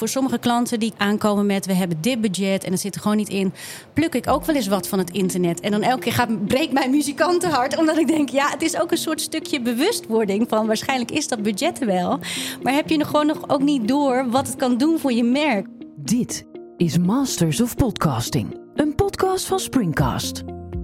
Voor sommige klanten die aankomen met we hebben dit budget en dat zit er gewoon niet in, pluk ik ook wel eens wat van het internet. En dan elke keer breekt mijn muzikantenhart, omdat ik denk, ja, het is ook een soort stukje bewustwording van waarschijnlijk is dat budget wel. Maar heb je er gewoon nog ook niet door wat het kan doen voor je merk. Dit is Masters of Podcasting, een podcast van Springcast.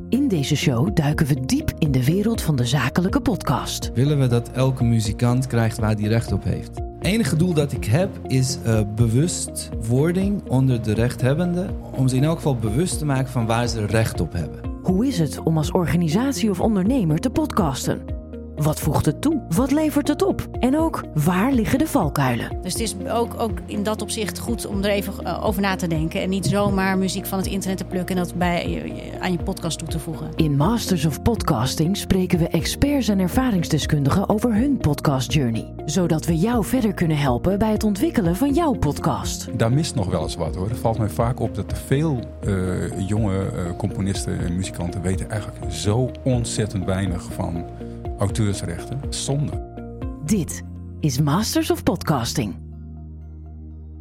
In deze show duiken we diep in de wereld van de zakelijke podcast. Willen we dat elke muzikant krijgt waar hij recht op heeft? Het enige doel dat ik heb is bewustwording onder de rechthebbenden, om ze in elk geval bewust te maken van waar ze recht op hebben. Hoe is het om als organisatie of ondernemer te podcasten? Wat voegt het toe? Wat levert het op? En ook, waar liggen de valkuilen? Dus het is ook in dat opzicht goed om er even over na te denken. En niet zomaar muziek van het internet te plukken en dat aan je podcast toe te voegen. In Masters of Podcasting spreken we experts en ervaringsdeskundigen over hun podcastjourney. Zodat we jou verder kunnen helpen bij het ontwikkelen van jouw podcast. Daar mist nog wel eens wat hoor. Het valt mij vaak op dat er veel jonge componisten en muzikanten weten eigenlijk zo ontzettend weinig van auteursrechten. Zonde. Dit is Masters of Podcasting.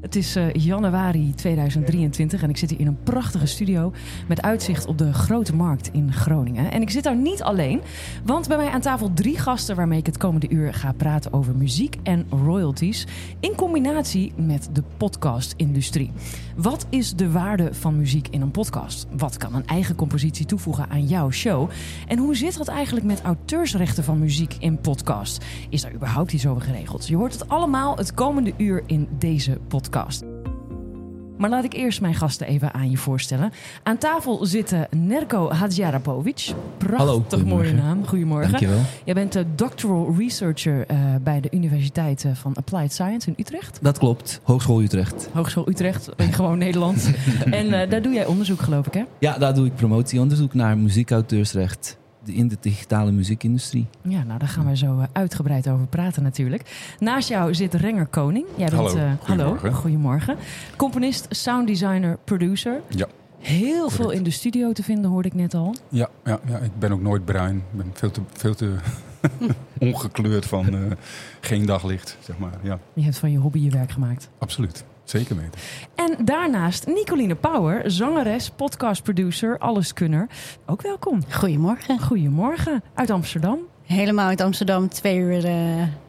Het is januari 2023 en ik zit hier in een prachtige studio met uitzicht op de Grote Markt in Groningen. En ik zit daar niet alleen, want bij mij aan tafel 3 gasten waarmee ik het komende uur ga praten over muziek en royalties in combinatie met de podcastindustrie. Wat is de waarde van muziek in een podcast? Wat kan een eigen compositie toevoegen aan jouw show? En hoe zit dat eigenlijk met auteursrechten van muziek in podcast? Is daar überhaupt iets over geregeld? Je hoort het allemaal het komende uur in deze podcast. Maar laat ik eerst mijn gasten even aan je voorstellen. Aan tafel zitten Nerko Hadziarapovic. Prachtig mooie naam. Goedemorgen. Dankjewel. Jij bent doctoral researcher bij de Universiteit van Applied Science in Utrecht. Dat klopt. Hogeschool Utrecht. Hogeschool Utrecht, gewoon Nederland. En daar doe jij onderzoek, geloof ik, hè? Ja, daar doe ik promotieonderzoek naar muziekauteursrecht in de digitale muziekindustrie. Ja, nou daar gaan we zo uitgebreid over praten natuurlijk. Naast jou zit Renger Koning. Jij bent, goedemorgen. Componist, sounddesigner, producer. Ja. Heel correct. Veel in de studio te vinden, hoorde ik net al. Ja, ik ben ook nooit bruin. Ik ben veel te ongekleurd van geen daglicht, zeg maar. Ja. Je hebt van je hobby je werk gemaakt. Absoluut. Zeker weten. En daarnaast Nicoline Pouwer, zangeres, podcastproducer, alleskunner. Ook welkom. Goedemorgen. Goedemorgen. Uit Amsterdam. Helemaal uit Amsterdam. 2 uur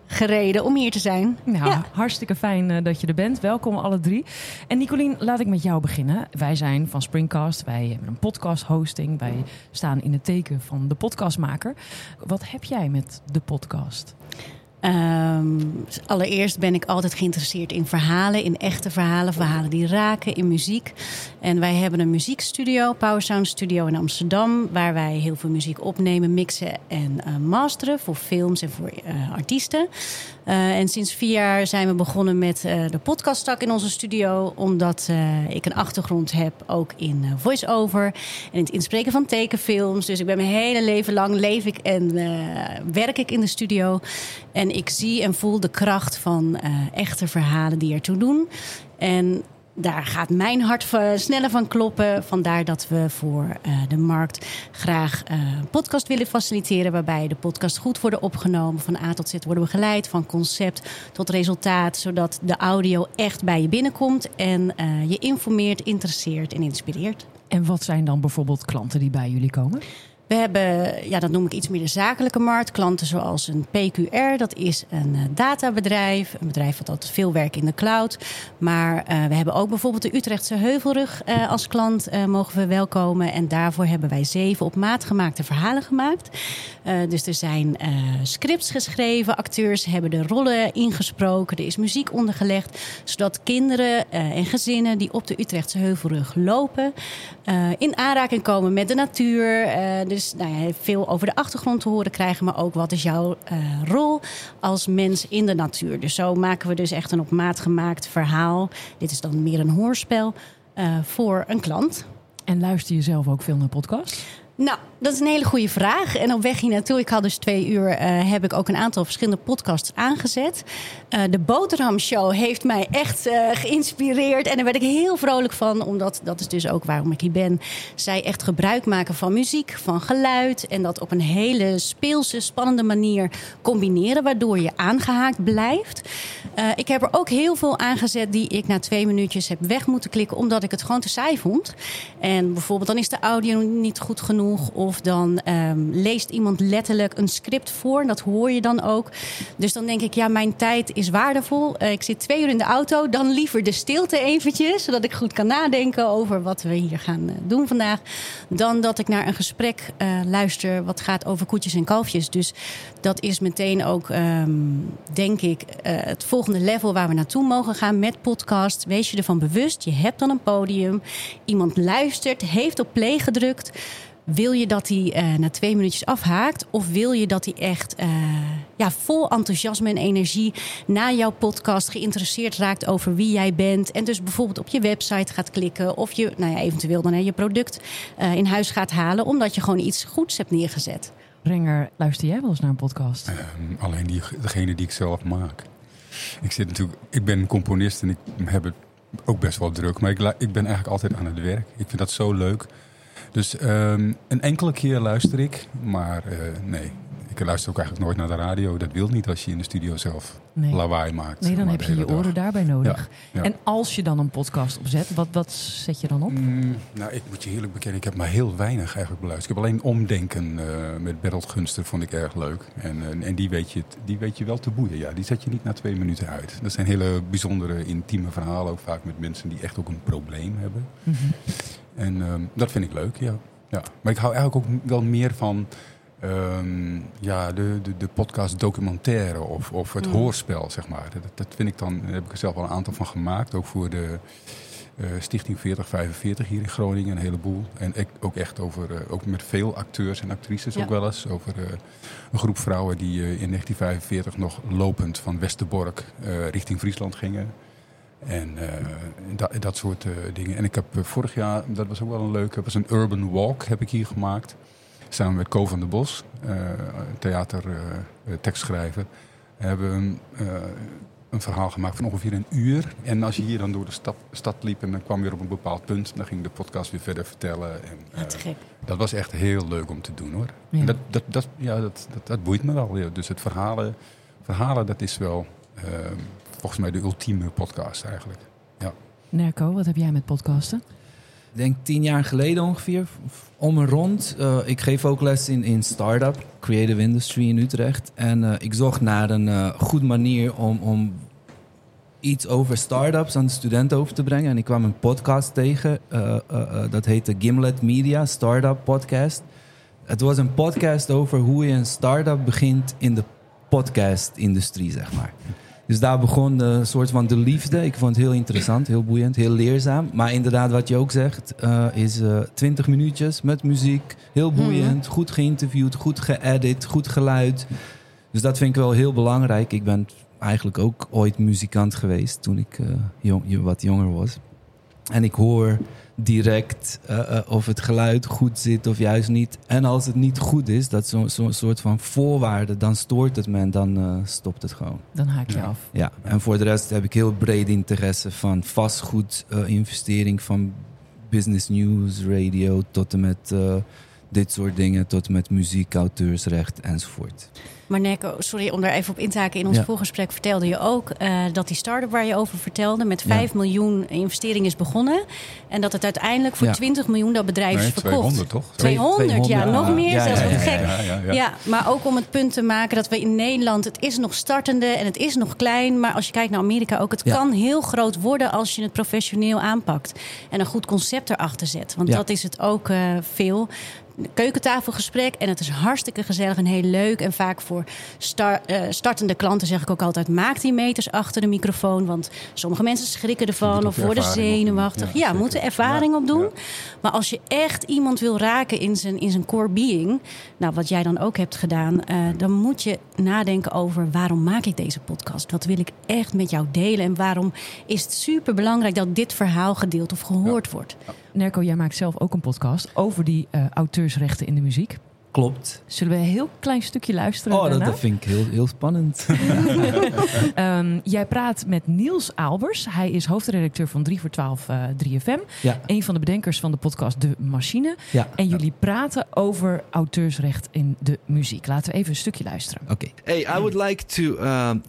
gereden om hier te zijn. Nou, ja. Hartstikke fijn dat je er bent. Welkom alle 3. En Nicoline, laat ik met jou beginnen. Wij zijn van Springcast. Wij hebben een podcast hosting. Wij staan in het teken van de podcastmaker. Wat heb jij met de podcast? Allereerst ben ik altijd geïnteresseerd in verhalen, in echte verhalen, verhalen die raken, in muziek. En wij hebben een muziekstudio, Power Sound Studio in Amsterdam, waar wij heel veel muziek opnemen, mixen en masteren voor films en voor artiesten. En sinds 4 jaar zijn we begonnen met de podcasttak in onze studio, omdat ik een achtergrond heb ook in voice-over en in het inspreken van tekenfilms. Dus ik ben mijn hele leven lang werk ik in de studio. En ik zie en voel de kracht van echte verhalen die ertoe doen. En daar gaat mijn hart sneller van kloppen. Vandaar dat we voor de markt graag een podcast willen faciliteren, waarbij de podcast goed worden opgenomen. Van A tot Z worden we geleid, van concept tot resultaat, zodat de audio echt bij je binnenkomt en je informeert, interesseert en inspireert. En wat zijn dan bijvoorbeeld klanten die bij jullie komen? We hebben, dat noem ik iets meer de zakelijke markt, klanten zoals een PQR. Dat is een databedrijf, een bedrijf dat altijd veel werkt in de cloud. Maar we hebben ook bijvoorbeeld de Utrechtse Heuvelrug als klant mogen we welkomen. En daarvoor hebben wij 7 op maat gemaakte verhalen gemaakt. Dus er zijn scripts geschreven, acteurs hebben de rollen ingesproken. Er is muziek ondergelegd, zodat kinderen en gezinnen die op de Utrechtse Heuvelrug lopen in aanraking komen met de natuur. Dus veel over de achtergrond te horen krijgen, maar ook wat is jouw rol als mens in de natuur. Dus zo maken we dus echt een op maat gemaakt verhaal. Dit is dan meer een hoorspel voor een klant. En luister je zelf ook veel naar podcasts? Nou, dat is een hele goede vraag. En op weg hier naartoe, ik had dus 2 uur... heb ik ook een aantal verschillende podcasts aangezet. De Boterham Show heeft mij echt geïnspireerd. En daar werd ik heel vrolijk van. Omdat, dat is dus ook waarom ik hier ben, zij echt gebruik maken van muziek, van geluid. En dat op een hele speelse, spannende manier combineren. Waardoor je aangehaakt blijft. Ik heb er ook heel veel aangezet die ik na 2 minuutjes heb weg moeten klikken. Omdat ik het gewoon te saai vond. En bijvoorbeeld dan is de audio niet goed genoeg. Of dan leest iemand letterlijk een script voor. En dat hoor je dan ook. Dus dan denk ik, ja, mijn tijd is waardevol. Ik zit 2 uur in de auto. Dan liever de stilte eventjes. Zodat ik goed kan nadenken over wat we hier gaan doen vandaag. Dan dat ik naar een gesprek luister wat gaat over koetjes en kalfjes. Dus dat is meteen ook, denk ik, het volgende level waar we naartoe mogen gaan met podcast. Wees je ervan bewust. Je hebt dan een podium. Iemand luistert, heeft op play gedrukt. Wil je dat hij na 2 minuutjes afhaakt? Of wil je dat hij echt vol enthousiasme en energie na jouw podcast geïnteresseerd raakt over wie jij bent? En dus bijvoorbeeld op je website gaat klikken. Of je eventueel dan je product in huis gaat halen. Omdat je gewoon iets goeds hebt neergezet. Renger, luister jij wel eens naar een podcast? Alleen degene die ik zelf maak. Ik ben componist en ik heb het ook best wel druk. Maar ik ben eigenlijk altijd aan het werk. Ik vind dat zo leuk. Dus een enkele keer luister ik, maar nee. Ik luister ook eigenlijk nooit naar de radio. Dat wil niet als je in de studio zelf lawaai maakt. Nee, dan heb je je oren daarbij nodig. Ja. En als je dan een podcast opzet, wat zet je dan op? Ik moet je eerlijk bekennen, ik heb maar heel weinig eigenlijk beluisterd. Ik heb alleen Omdenken met Bertolt Gunster, vond ik erg leuk. En die weet je wel te boeien. Ja, die zet je niet na 2 minuten uit. Dat zijn hele bijzondere, intieme verhalen. Ook vaak met mensen die echt ook een probleem hebben. Mm-hmm. En dat vind ik leuk, ja. Maar ik hou eigenlijk ook wel meer van de podcast documentaire of het hoorspel, zeg maar. Dat vind ik dan, daar heb ik er zelf al een aantal van gemaakt. Ook voor de Stichting 4045 hier in Groningen, een heleboel. En ook echt over, ook met veel acteurs en actrices ook wel eens. Over een groep vrouwen die in 1945 nog lopend van Westerbork richting Friesland gingen. En dat soort dingen. En ik heb vorig jaar, dat was ook wel een leuke, was een urban walk heb ik hier gemaakt. Samen met Co van der Bos, theatertekstschrijver. Hebben we een verhaal gemaakt van ongeveer een uur. En als je hier dan door de stad liep en dan kwam je weer op een bepaald punt. Dan ging de podcast weer verder vertellen. En, dat was echt heel leuk om te doen hoor. Ja. En dat boeit me wel. Ja. Dus het verhalen dat is wel... volgens mij de ultieme podcast eigenlijk. Ja. Nerko, wat heb jij met podcasten? Ik denk 10 jaar geleden ongeveer, om en rond. Ik geef ook les in start-up, creative industry in Utrecht. En ik zocht naar een goede manier om iets over start-ups aan de studenten over te brengen. En ik kwam een podcast tegen, dat heette Gimlet Media, Startup Podcast. Het was een podcast over hoe je een start-up begint in de podcast-industrie, zeg maar. Dus daar begon een soort van de liefde. Ik vond het heel interessant, heel boeiend, heel leerzaam. Maar inderdaad, wat je ook zegt, is 20 minuutjes met muziek. Heel boeiend, goed geïnterviewd, goed geëdit, goed geluid. Dus dat vind ik wel heel belangrijk. Ik ben eigenlijk ook ooit muzikant geweest toen ik wat jonger was. En ik hoor direct of het geluid goed zit of juist niet. En als het niet goed is, dat zo'n soort van voorwaarde, dan stoort het me en dan stopt het gewoon. Dan haak je af. Ja, en voor de rest heb ik heel breed interesse van vastgoed, investering van business news, radio, tot en met dit soort dingen, tot en met muziek, auteursrecht enzovoort. Maar Nerko, sorry om daar even op in te haken. In ons voorgesprek vertelde je ook dat die start-up waar je over vertelde... met 5 miljoen investering is begonnen. En dat het uiteindelijk voor 20 miljoen dat bedrijf is verkocht. 200 toch? 200, ja. Nog meer, zelfs wat gek. Ja, maar ook om het punt te maken dat we in Nederland... het is nog startende en het is nog klein. Maar als je kijkt naar Amerika ook... het kan heel groot worden als je het professioneel aanpakt. En een goed concept erachter zet. Want dat is het ook veel... keukentafelgesprek. En het is hartstikke gezellig en heel leuk. En vaak voor startende klanten zeg ik ook altijd... maak die meters achter de microfoon. Want sommige mensen schrikken ervan of worden zenuwachtig. Ja, moeten ervaring opdoen. Ja. Maar als je echt iemand wil raken in zijn core being... nou, wat jij dan ook hebt gedaan... dan moet je nadenken over waarom maak ik deze podcast? Wat wil ik echt met jou delen? En waarom is het superbelangrijk dat dit verhaal gedeeld of gehoord wordt? Nerko, jij maakt zelf ook een podcast over die auteur auteursrechten in de muziek. Klopt. Zullen we een heel klein stukje luisteren? Oh, dat vind ik heel, heel spannend. Jij praat met Niels Aalbers. Hij is hoofdredacteur van 3 voor 12 3FM. Ja. Een van de bedenkers van de podcast De Machine. Ja. En jullie praten over auteursrecht in de muziek. Laten we even een stukje luisteren. Okay. Hey, I would like to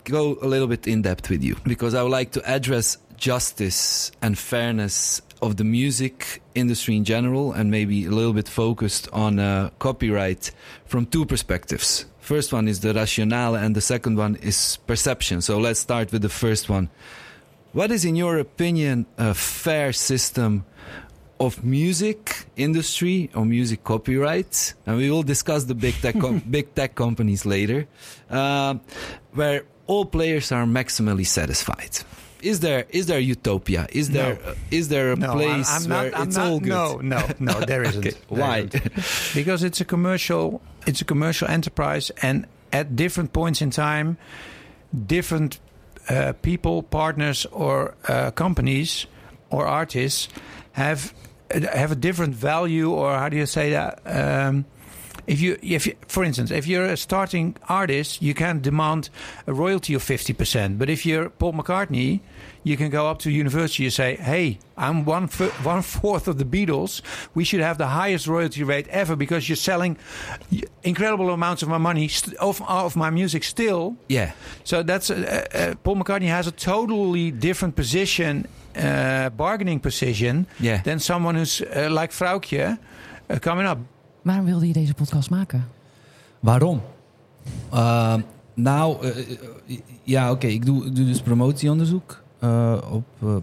go a little bit in depth with you. Because I would like to address justice and fairness of the music industry in general, and maybe a little bit focused on copyright from two perspectives. First one is the rationale and the second one is perception. So let's start with the first one. What is, in your opinion, a fair system of music industry or music copyright? And we will discuss the big tech companies later, where all players are maximally satisfied. Is there utopia? Is there a place where it's all good? No, there isn't. Okay. Why? Because it's a commercial enterprise, and at different points in time, different people, partners, or companies, or artists have a different value, or how do you say that? If you, for instance, if you're a starting artist, you can demand a royalty of 50%. But if you're Paul McCartney, you can go up to university and say, hey, I'm one fourth of the Beatles. We should have the highest royalty rate ever because you're selling incredible amounts of my money, of my music still. Yeah. So that's Paul McCartney has a totally different position, bargaining position, than someone who's like Fraukje coming up. Waarom wilde je deze podcast maken? Waarom? Ik doe dus promotieonderzoek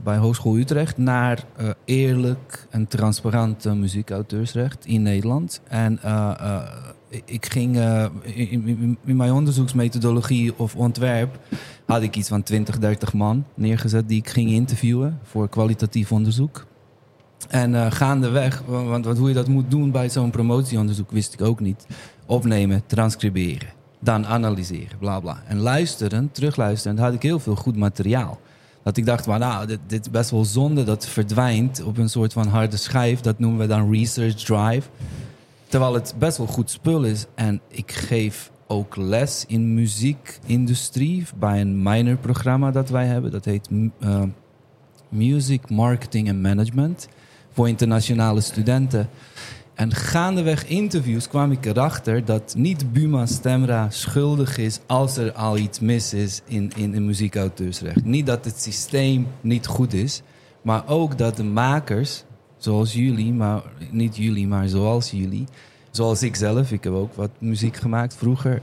bij Hogeschool Utrecht naar eerlijk en transparant muziekauteursrecht in Nederland. En ik ging in mijn onderzoeksmethodologie of ontwerp had ik iets van 20, 30 man neergezet die ik ging interviewen voor kwalitatief onderzoek. En gaandeweg, want hoe je dat moet doen bij zo'n promotieonderzoek wist ik ook niet. Opnemen, transcriberen, dan analyseren, bla bla. En terugluisteren, had ik heel veel goed materiaal. Dat ik dacht, dit is best wel zonde dat het verdwijnt op een soort van harde schijf. Dat noemen we dan research drive. Terwijl het best wel goed spul is. En ik geef ook les in muziekindustrie bij een minor programma dat wij hebben. Dat heet Music Marketing and Management. Voor internationale studenten. En gaandeweg interviews kwam ik erachter dat niet Buma Stemra schuldig is als er al iets mis is in de muziekauteursrecht. Niet dat het systeem niet goed is, maar ook dat de makers, zoals jullie, zoals ik zelf, ik heb ook wat muziek gemaakt vroeger,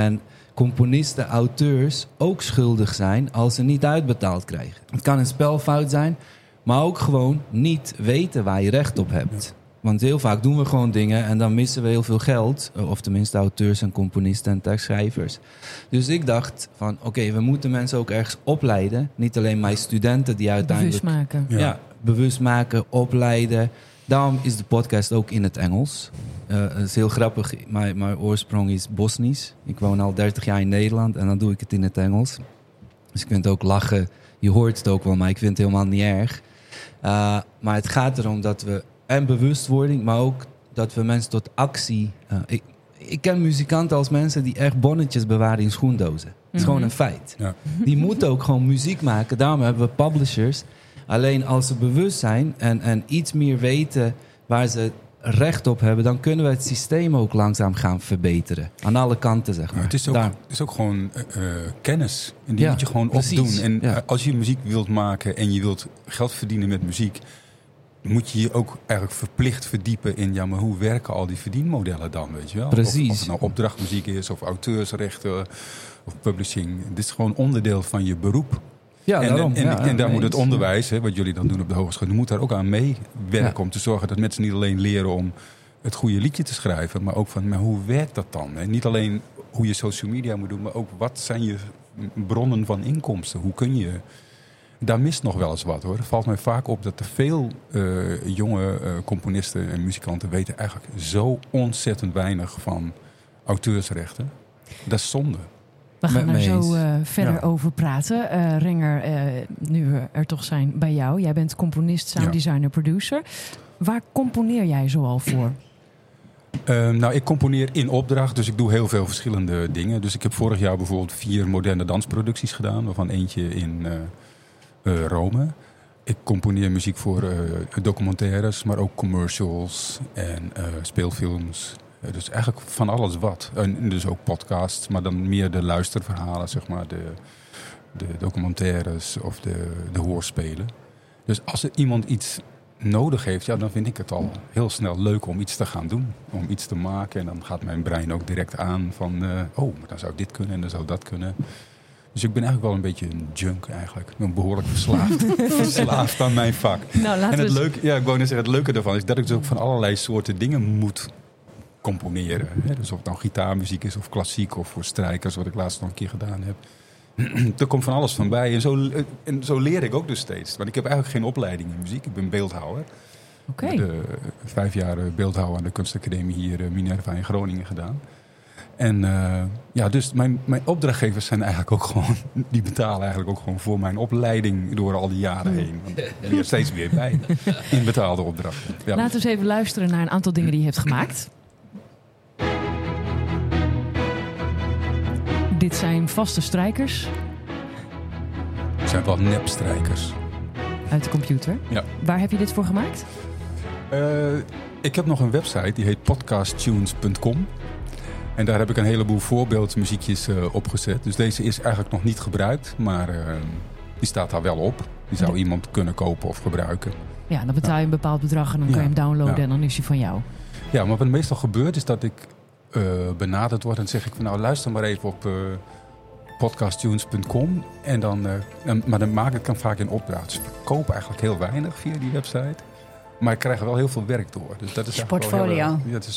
en componisten, auteurs ook schuldig zijn als ze niet uitbetaald krijgen. Het kan een spelfout zijn, maar ook gewoon niet weten waar je recht op hebt. Want heel vaak doen we gewoon dingen en dan missen we heel veel geld. Of tenminste auteurs en componisten en tekstschrijvers. Dus ik dacht van oké, we moeten mensen ook ergens opleiden. Niet alleen mijn studenten die uiteindelijk... Bewust maken. Ja, bewust maken, opleiden. Daarom is de podcast ook in het Engels. Dat is heel grappig. Mijn oorsprong is Bosnisch. Ik woon al 30 jaar in Nederland en dan doe ik het in het Engels. Dus ik vind het ook lachen. Je hoort het ook wel, maar ik vind het helemaal niet erg. Maar het gaat erom dat we... En bewustwording, maar ook dat we mensen tot actie... Ik ken muzikanten als mensen die echt bonnetjes bewaren in schoendozen. Mm-hmm. Het is gewoon een feit. Ja. Die moeten ook gewoon muziek maken. Daarom hebben we publishers. Alleen als ze bewust zijn en iets meer weten waar ze recht op hebben... dan kunnen we het systeem ook langzaam gaan verbeteren. Aan alle kanten, zeg maar. Ja, het is ook gewoon kennis. En die moet je gewoon opdoen. En als je muziek wilt maken en je wilt geld verdienen met muziek... moet je je ook eigenlijk verplicht verdiepen in... maar hoe werken al die verdienmodellen dan, weet je wel? Precies. Of het nou opdrachtmuziek is, of auteursrechten, of publishing. Dit is gewoon onderdeel van je beroep. Ja, daarom. En daar moet het onderwijs, wat jullie dan doen op de hogeschool... moet daar ook aan meewerken om te zorgen dat mensen niet alleen leren... om het goede liedje te schrijven, maar ook van... maar hoe werkt dat dan? En niet alleen hoe je social media moet doen... maar ook wat zijn je bronnen van inkomsten? Hoe kun je... Daar mist nog wel eens wat, hoor. Het valt mij vaak op dat te veel jonge componisten en muzikanten... weten eigenlijk zo ontzettend weinig van auteursrechten. Dat is zonde. We gaan daar zo verder over praten. Renger, nu we er toch zijn bij jou. Jij bent componist, sounddesigner, producer. Waar componeer jij zoal voor? Nou, ik componeer in opdracht, dus ik doe heel veel verschillende dingen. Dus ik heb vorig jaar bijvoorbeeld 4 moderne dansproducties gedaan, waarvan eentje in Rome. Ik componeer muziek voor documentaires, maar ook commercials en speelfilms. Dus eigenlijk van alles wat. En dus ook podcasts, maar dan meer de luisterverhalen, zeg maar, de documentaires of de hoorspelen. Dus als er iemand iets nodig heeft, ja, dan vind ik het al heel snel leuk om iets te gaan doen. Om iets te maken. En dan gaat mijn brein ook direct aan van, maar dan zou dit kunnen en dan zou dat kunnen. Dus ik ben eigenlijk wel een beetje een junk eigenlijk. Ik ben behoorlijk verslaafd, verslaafd aan mijn vak. Nou, en het leuke, ja, ik wou net zeggen, het leuke daarvan is dat ik dus ook van allerlei soorten dingen moet componeren. Hè? Dus of het nou gitaarmuziek is of klassiek of voor strijkers, wat ik laatst nog een keer gedaan heb. Er komt van alles van bij. En zo leer ik ook dus steeds. Want ik heb eigenlijk geen opleiding in muziek. Ik ben beeldhouwer. Okay. 5 jaar beeldhouwer aan de kunstacademie hier Minerva in Groningen gedaan. En dus mijn opdrachtgevers zijn eigenlijk ook gewoon... die betalen eigenlijk ook gewoon voor mijn opleiding door al die jaren heen. Want ik ben er steeds weer bij in betaalde opdrachten. Ja. Laten we eens even luisteren naar een aantal dingen die je hebt gemaakt. Dit zijn vaste strijkers. Het zijn wel nepstrijkers. Uit de computer? Ja. Waar heb je dit voor gemaakt? Ik heb nog een website, die heet podcasttunes.com. En daar heb ik een heleboel voorbeeldmuziekjes opgezet. Dus deze is eigenlijk nog niet gebruikt, maar die staat daar wel op. Die zou iemand kunnen kopen of gebruiken. Ja, dan betaal je een bepaald bedrag en dan kan je hem downloaden en dan is hij van jou. Ja, maar wat meestal gebeurt is dat ik benaderd wordt en zeg ik van nou luister maar even op podcasttunes.com en dan maar dan maak ik dan vaak in opdracht. Dus ik koop eigenlijk heel weinig via die website, maar ik krijg er wel heel veel werk door. Dus dat is je portfolio. Dat is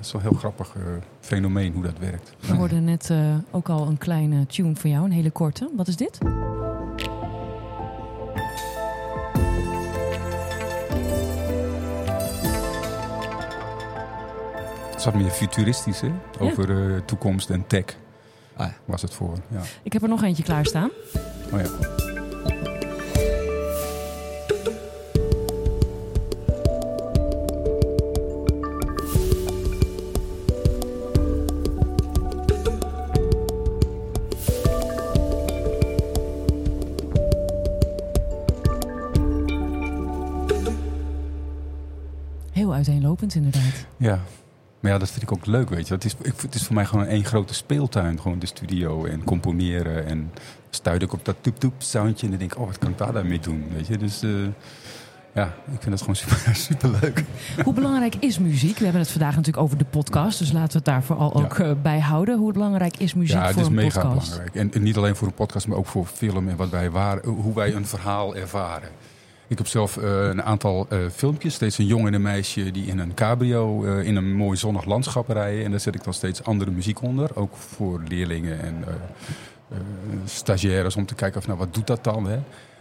zo'n heel grappig fenomeen hoe dat werkt. We hoorden net ook al een kleine tune van jou, een hele korte. Wat is dit? Het zat meer futuristisch, hè? Over toekomst en tech was het voor. Ja. Ik heb er nog eentje klaarstaan. Oh ja. Heel uiteenlopend inderdaad. Ja. Maar ja, dat vind ik ook leuk, weet je. Het is voor mij gewoon één grote speeltuin. Gewoon de studio en componeren. En stuit ik op dat toep-toep soundje. En dan denk ik, wat kan ik daarmee doen? Weet je, dus ik vind dat gewoon super leuk. Hoe belangrijk is muziek? We hebben het vandaag natuurlijk over de podcast. Dus laten we het daar vooral ook bij houden. Hoe belangrijk is muziek voor een podcast? Ja, het is mega belangrijk. En niet alleen voor een podcast, maar ook voor film. En hoe wij een verhaal ervaren. Ik heb zelf een aantal filmpjes. Steeds een jongen en een meisje die in een cabrio in een mooi zonnig landschap rijden. En daar zet ik dan steeds andere muziek onder. Ook voor leerlingen en stagiaires om te kijken of wat doet dat dan. Hè?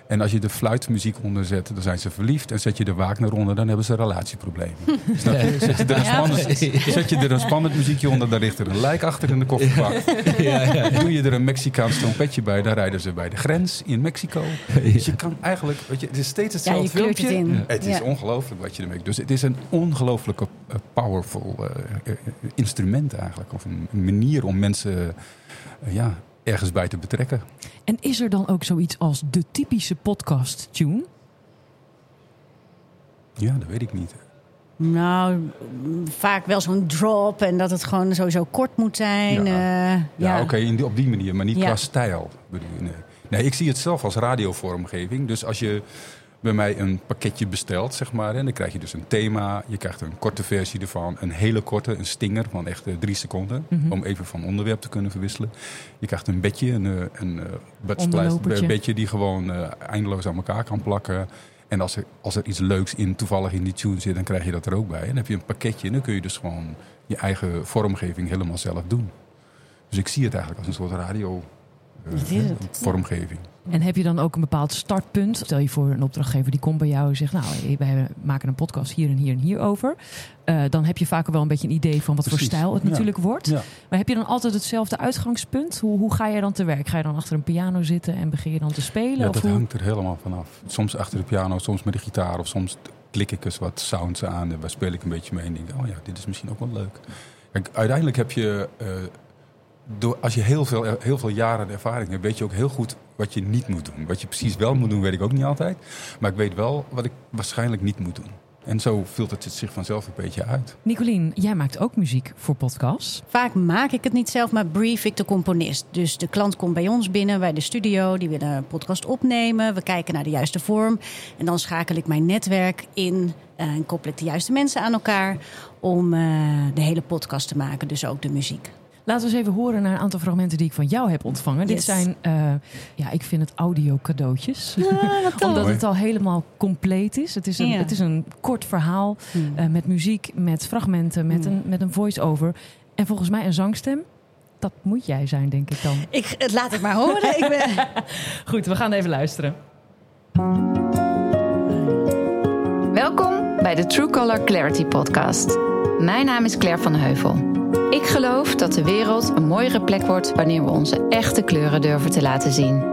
En als je de fluitmuziek onder zet, dan zijn ze verliefd. En zet je de Wagner onder, dan hebben ze relatieproblemen. Zet je er een spannend muziekje onder, dan ligt er een lijk achter in de kofferbak. Ja. Doe je er een Mexicaans trompetje bij, dan rijden ze bij de grens in Mexico. Dus je kan eigenlijk, het is steeds hetzelfde filmpje. Het in. Het is ongelooflijk wat je ermee doet. Dus het is een ongelooflijke powerful instrument eigenlijk. Of een manier om mensen... ergens bij te betrekken. En is er dan ook zoiets als de typische podcast-tune? Ja, dat weet ik niet. Nou, vaak wel zo'n drop en dat het gewoon sowieso kort moet zijn. Oké, op die manier, maar niet qua stijl. Nee, ik zie het zelf als radiovormgeving. Dus als je bij mij een pakketje bestelt, zeg maar, en dan krijg je dus een thema. Je krijgt een korte versie ervan, een hele korte, een stinger van echt 3 seconden... om even van onderwerp te kunnen verwisselen. Je krijgt een bedje, een bedje die gewoon eindeloos aan elkaar kan plakken. En als er iets leuks toevallig in die tune zit, dan krijg je dat er ook bij. En dan heb je een pakketje en dan kun je dus gewoon je eigen vormgeving helemaal zelf doen. Dus ik zie het eigenlijk als een soort radio vormgeving. En heb je dan ook een bepaald startpunt? Stel je voor een opdrachtgever die komt bij jou en zegt... nou, wij maken een podcast hier en hier en hier over. Dan heb je vaak wel een beetje een idee van wat voor stijl het natuurlijk wordt. Ja. Maar heb je dan altijd hetzelfde uitgangspunt? Hoe ga je dan te werk? Ga je dan achter een piano zitten en begin je dan te spelen? Ja, dat hangt er helemaal vanaf. Soms achter de piano, soms met de gitaar of soms... klik ik eens wat sounds aan en waar speel ik een beetje mee en denk, oh ja, dit is misschien ook wel leuk. Kijk, uiteindelijk heb je, als je heel veel jaren ervaring hebt, weet je ook heel goed wat je niet moet doen. Wat je precies wel moet doen, weet ik ook niet altijd. Maar ik weet wel wat ik waarschijnlijk niet moet doen. En zo vult het zich vanzelf een beetje uit. Nicoline, jij maakt ook muziek voor podcasts. Vaak maak ik het niet zelf, maar brief ik de componist. Dus de klant komt bij ons binnen, bij de studio. Die willen een podcast opnemen. We kijken naar de juiste vorm. En dan schakel ik mijn netwerk in en koppel ik de juiste mensen aan elkaar om de hele podcast te maken, dus ook de muziek. Laten we eens even horen naar een aantal fragmenten die ik van jou heb ontvangen. Yes. Dit zijn, ik vind het audio cadeautjes. Ja, omdat het al helemaal compleet is. Het is een kort verhaal met muziek, met fragmenten, met een voice-over. En volgens mij een zangstem. Dat moet jij zijn, denk ik dan. Laat het maar horen. Goed, we gaan even luisteren. Welkom bij de True Color Clarity Podcast. Mijn naam is Claire van Heuvel. Ik geloof dat de wereld een mooiere plek wordt wanneer we onze echte kleuren durven te laten zien.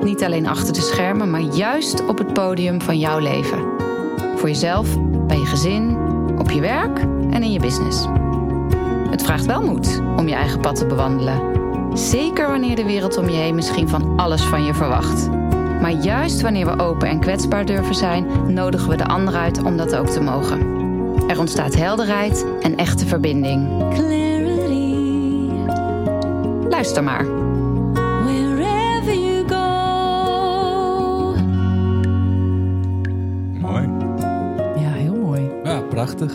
Niet alleen achter de schermen, maar juist op het podium van jouw leven. Voor jezelf, bij je gezin, op je werk en in je business. Het vraagt wel moed om je eigen pad te bewandelen. Zeker wanneer de wereld om je heen misschien van alles van je verwacht. Maar juist wanneer we open en kwetsbaar durven zijn, nodigen we de ander uit om dat ook te mogen. Er ontstaat helderheid en echte verbinding. Clarity. Luister maar. Wherever you go. Mooi. Ja, heel mooi. Ja, prachtig.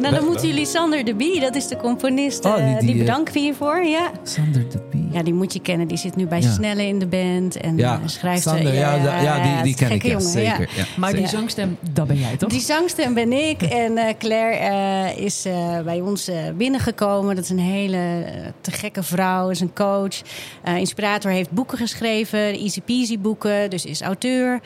Dan moeten jullie Sander de Bie, dat is de componist, die bedanken we hiervoor. Ja. Sander de Bie. Ja, die moet je kennen. Die zit nu bij Snelle in de band en schrijft... Sander, die ken ik, zeker. Ja. Maar die zangstem, dat ben jij toch? Die zangstem ben ik en Claire is bij ons binnengekomen. Dat is een hele te gekke vrouw, is een coach. Inspirator, heeft boeken geschreven, Easy Peasy boeken, dus is auteur.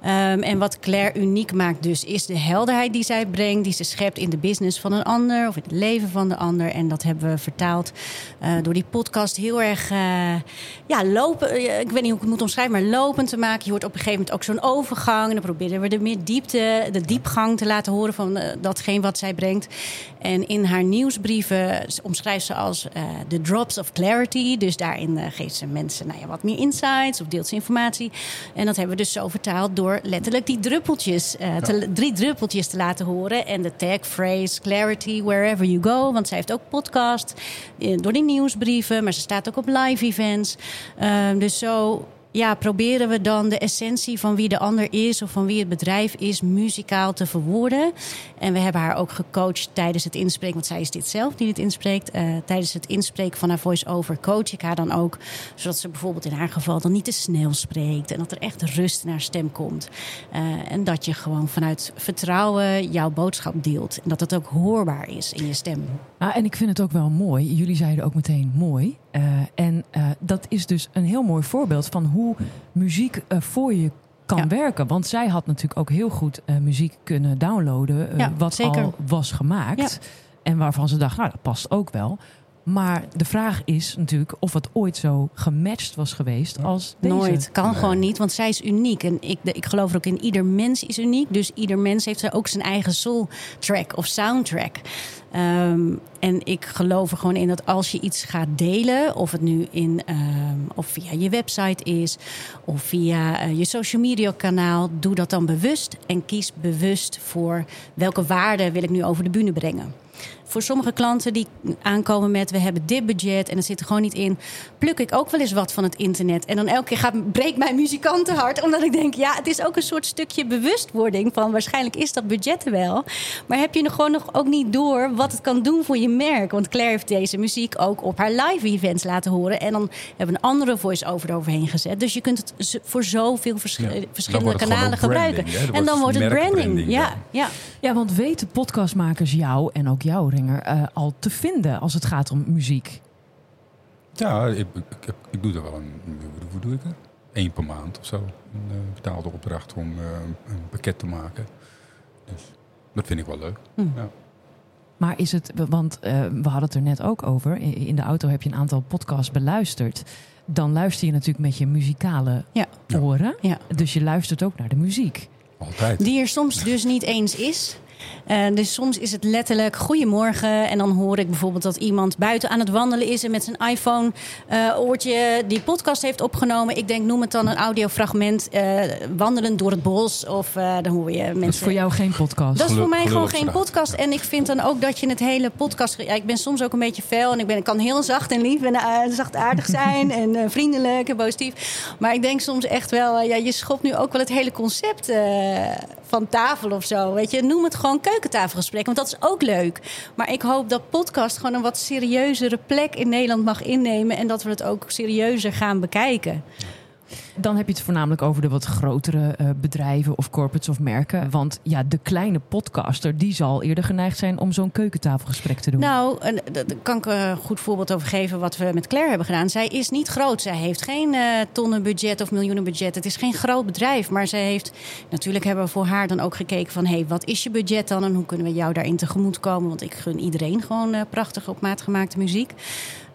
En wat Claire uniek maakt dus is de helderheid die zij brengt, die ze schept in de business van een ander of in het leven van de ander. En dat hebben we vertaald door die podcast heel erg lopen. Ik weet niet hoe ik het moet omschrijven, maar lopend te maken. Je hoort op een gegeven moment ook zo'n overgang. En dan proberen we er meer diepte, de diepgang te laten horen van datgene wat zij brengt. En in haar nieuwsbrieven omschrijft ze als de drops of clarity. Dus daarin geeft ze mensen wat meer insights of deelt ze informatie. En dat hebben we dus zo vertaald door letterlijk die druppeltjes, drie druppeltjes te laten horen. En de tag, phrase, clarity, wherever you go. Want zij heeft ook podcast door die nieuwsbrieven. Maar ze staat ook op live events. Dus zo proberen we dan de essentie van wie de ander is of van wie het bedrijf is muzikaal te verwoorden. En we hebben haar ook gecoacht tijdens het inspreken. Want zij is dit zelf die dit inspreekt. Tijdens het inspreken van haar voice-over coach ik haar dan ook. Zodat ze bijvoorbeeld in haar geval dan niet te snel spreekt. En dat er echt rust in haar stem komt. En dat je gewoon vanuit vertrouwen jouw boodschap deelt. En dat het ook hoorbaar is in je stem. En ik vind het ook wel mooi. Jullie zeiden ook meteen mooi. En dat is dus een heel mooi voorbeeld van hoe muziek voor je kan werken. Want zij had natuurlijk ook heel goed muziek kunnen downloaden. Wat zeker al was gemaakt. Ja. En waarvan ze dacht, dat past ook wel. Maar de vraag is natuurlijk of het ooit zo gematcht was geweest als deze. Nooit, kan gewoon niet, want zij is uniek. En ik geloof er ook in, ieder mens is uniek. Dus ieder mens heeft ook zijn eigen soul track of soundtrack. En ik geloof er gewoon in dat als je iets gaat delen, of het nu of via je website is, of via je social media kanaal, doe dat dan bewust en kies bewust voor welke waarde wil ik nu over de bühne brengen. Voor sommige klanten die aankomen met we hebben dit budget en dat zit er gewoon niet in, pluk ik ook wel eens wat van het internet. En dan elke keer breekt mijn muzikantenhart, omdat ik denk, het is ook een soort stukje bewustwording van waarschijnlijk is dat budget wel. Maar heb je nog ook niet door wat het kan doen voor je merk? Want Claire heeft deze muziek ook op haar live events laten horen. En dan hebben we een andere voice-over eroverheen gezet. Dus je kunt het voor zoveel verschillende kanalen gebruiken. En dan wordt het branding. Ja, want weten podcastmakers jou en ook jou, Renger, al te vinden als het gaat om muziek? Ja, ik doe er wel hoe doe ik dat? 1 per maand of zo. Een betaalde opdracht om een pakket te maken. Dus dat vind ik wel leuk. Ja. Maar is het, want we hadden het er net ook over. In de auto heb je een aantal podcasts beluisterd. Dan luister je natuurlijk met je muzikale oren. Ja. Dus je luistert ook naar de muziek. Altijd. Die er soms dus niet eens is. Dus soms is het letterlijk goedemorgen. En dan hoor ik bijvoorbeeld dat iemand buiten aan het wandelen is en met zijn iPhone oortje die podcast heeft opgenomen. Ik denk, noem het dan een audiofragment. Wandelend door het bos. Of dan hoor je mensen. Dat is voor jou geen podcast. Dat is voor mij gewoon geen podcast. En ik vind dan ook dat je het hele podcast. Ja, ik ben soms ook een beetje fel. En ik kan heel zacht en lief en zachtaardig zijn. En vriendelijk en positief. Maar ik denk soms echt wel. Je schopt nu ook wel het hele concept van tafel of zo. Weet je, noem het gewoon keukentafelgesprek, want dat is ook leuk. Maar ik hoop dat podcast gewoon een wat serieuzere plek in Nederland mag innemen en dat we het ook serieuzer gaan bekijken. Dan heb je het voornamelijk over de wat grotere bedrijven of corporates of merken. Want ja, de kleine podcaster, die zal eerder geneigd zijn om zo'n keukentafelgesprek te doen. Nou, daar kan ik een goed voorbeeld over geven wat we met Claire hebben gedaan. Zij is niet groot. Zij heeft geen tonnen budget of miljoenen budget. Het is geen groot bedrijf. Maar zij heeft, natuurlijk hebben we voor haar dan ook gekeken van, hey, wat is je budget dan en hoe kunnen we jou daarin tegemoetkomen? Want ik gun iedereen gewoon prachtige op maat gemaakte muziek.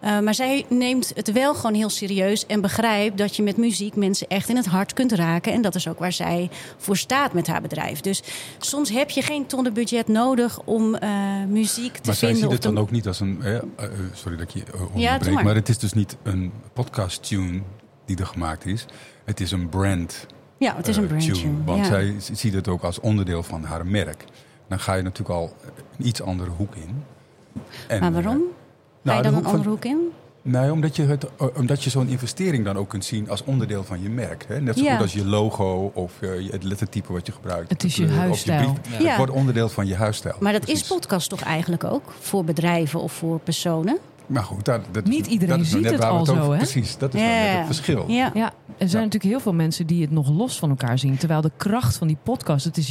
Maar zij neemt het wel gewoon heel serieus en begrijpt dat je met muziek mensen echt in het hart kunt raken. En dat is ook waar zij voor staat met haar bedrijf. Dus soms heb je geen tonnen budget nodig om muziek te vinden. Maar zij ziet het dan ook niet als een... sorry dat ik je onderbreek, maar het is dus niet een podcast tune die er gemaakt is. Het is een brand tune. Want zij ziet het ook als onderdeel van haar merk. Dan ga je natuurlijk al een iets andere hoek in. En, maar waarom? Ga je dan een andere hoek in? Nee, omdat je zo'n investering dan ook kunt zien als onderdeel van je merk. Hè? Net zo goed als je logo of het lettertype wat je gebruikt. Het is je huisstijl. Of je brief. Ja. Het wordt onderdeel van je huisstijl. Maar dat is podcast toch eigenlijk ook? Voor bedrijven of voor personen? Maar goed, dat niet iedereen dat ziet het al zo, hè? Precies, dat is net het verschil. Ja. Ja, er zijn natuurlijk heel veel mensen die het nog los van elkaar zien. Terwijl de kracht van die podcast, het is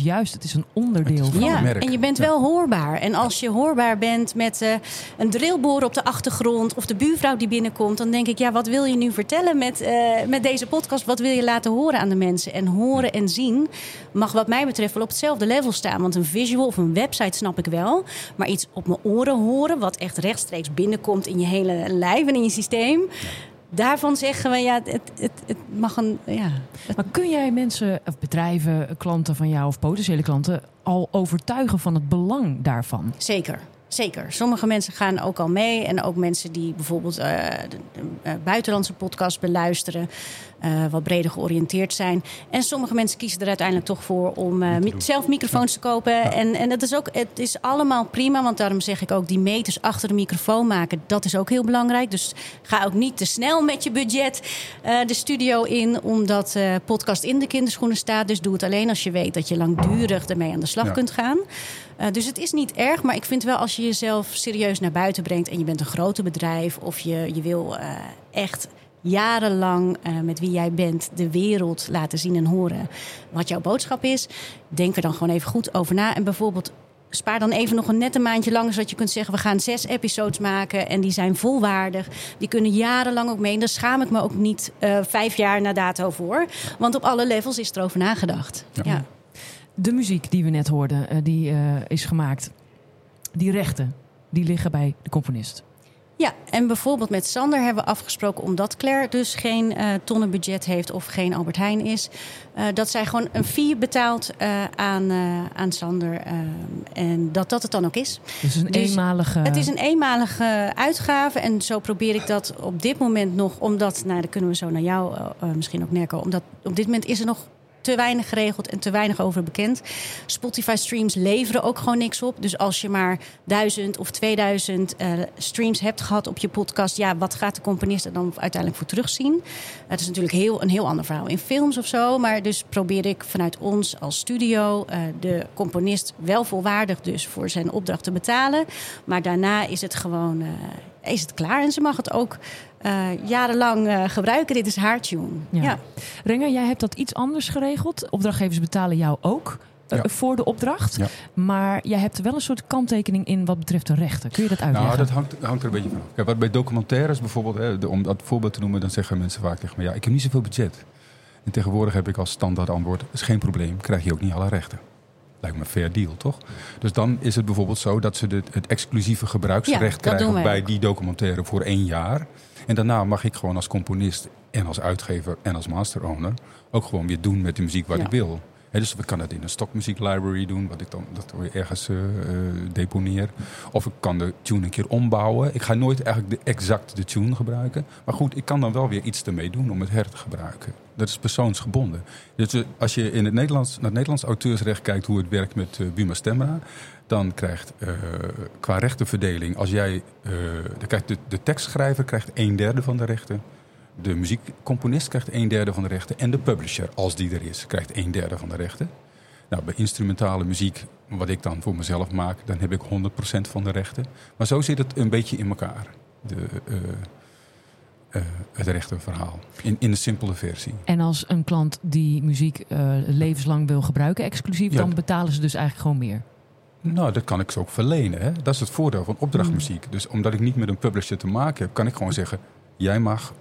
een onderdeel van het merk. En je bent wel hoorbaar. En als je hoorbaar bent met een drillboor op de achtergrond of de buurvrouw die binnenkomt, dan denk ik, wat wil je nu vertellen met deze podcast? Wat wil je laten horen aan de mensen? En horen en zien mag wat mij betreft wel op hetzelfde level staan. Want een visual of een website snap ik wel. Maar iets op mijn oren horen, wat echt rechtstreeks binnenkomt in je hele lijf en in je systeem. Daarvan zeggen we, het mag een... Ja, het... Maar kun jij mensen, of bedrijven, klanten van jou of potentiële klanten al overtuigen van het belang daarvan? Zeker. Sommige mensen gaan ook al mee. En ook mensen die bijvoorbeeld de buitenlandse podcast beluisteren. Wat breder georiënteerd zijn. En sommige mensen kiezen er uiteindelijk toch voor om zelf microfoons te kopen. Ja. En dat is ook, het is allemaal prima. Want daarom zeg ik ook, die meters achter de microfoon maken, dat is ook heel belangrijk. Dus ga ook niet te snel met je budget de studio in. Omdat podcast in de kinderschoenen staat. Dus doe het alleen als je weet dat je langdurig ermee aan de slag kunt gaan. Dus het is niet erg. Maar ik vind wel, als je jezelf serieus naar buiten brengt en je bent een grote bedrijf of je wil echt jarenlang met wie jij bent de wereld laten zien en horen wat jouw boodschap is, denk er dan gewoon even goed over na. En bijvoorbeeld spaar dan even nog een net een maandje lang, zodat je kunt zeggen, we gaan 6 episodes maken en die zijn volwaardig. Die kunnen jarenlang ook mee. En daar schaam ik me ook niet 5 jaar na dato voor. Want op alle levels is erover nagedacht. Ja. De muziek die we net hoorden, die is gemaakt. Die rechten, die liggen bij de componist. Ja, en bijvoorbeeld met Sander hebben we afgesproken, omdat Claire dus geen tonnenbudget heeft of geen Albert Heijn is, dat zij gewoon een fee betaalt aan Sander. En dat het dan ook is. Dus eenmalige... Het is een eenmalige uitgave. En zo probeer ik dat op dit moment nog, omdat, dan kunnen we zo naar jou misschien ook, Nerko, omdat op dit moment is er nog te weinig geregeld en te weinig over bekend. Spotify-streams leveren ook gewoon niks op. Dus als je maar 1000 of 2000 streams hebt gehad op je podcast, wat gaat de componist er dan uiteindelijk voor terugzien? Het is natuurlijk een heel ander verhaal in films of zo. Maar dus probeer ik vanuit ons als studio de componist wel volwaardig dus voor zijn opdracht te betalen. Maar daarna is het gewoon is het klaar. En ze mag het ook jarenlang gebruiken. Dit is haar tune. Ja. Renger, jij hebt dat iets anders geregeld. Opdrachtgevers betalen jou ook voor de opdracht. Ja. Maar jij hebt wel een soort kanttekening in wat betreft de rechten. Kun je dat uitleggen? Nou, dat hangt er een beetje van af. Kijk, wat bij documentaires bijvoorbeeld, om dat voorbeeld te noemen, dan zeggen mensen vaak tegen me, ik heb niet zoveel budget. En tegenwoordig heb ik als standaard antwoord, is geen probleem, krijg je ook niet alle rechten. Lijkt me een fair deal, toch? Dus dan is het bijvoorbeeld zo dat ze het exclusieve gebruiksrecht krijgen bij die documentaire voor 1 jaar. En daarna mag ik gewoon als componist en als uitgever en als master owner ook gewoon weer doen met de muziek wat ik wil. He, dus ik kan dat in een stockmuziek library doen, wat ik dan dat ergens deponeer. Of ik kan de tune een keer ombouwen. Ik ga nooit eigenlijk exact de tune gebruiken. Maar goed, ik kan dan wel weer iets ermee doen om het her te gebruiken. Dat is persoonsgebonden. Dus als je in het Nederlands, naar het Nederlands auteursrecht kijkt hoe het werkt met Buma Stemra, dan krijgt qua rechtenverdeling, als jij, dan krijgt de tekstschrijver krijgt 1/3 van de rechten. De muziekcomponist krijgt 1/3 van de rechten. En de publisher, als die er is, krijgt 1/3 van de rechten. Nou, bij instrumentale muziek, wat ik dan voor mezelf maak, dan heb ik 100% van de rechten. Maar zo zit het een beetje in elkaar, het rechtenverhaal, in de simpele versie. En als een klant die muziek levenslang wil gebruiken exclusief, dan betalen ze dus eigenlijk gewoon meer? Nou, dat kan ik ze ook verlenen. Hè? Dat is het voordeel van opdrachtmuziek. Dus omdat ik niet met een publisher te maken heb, kan ik gewoon zeggen, jij mag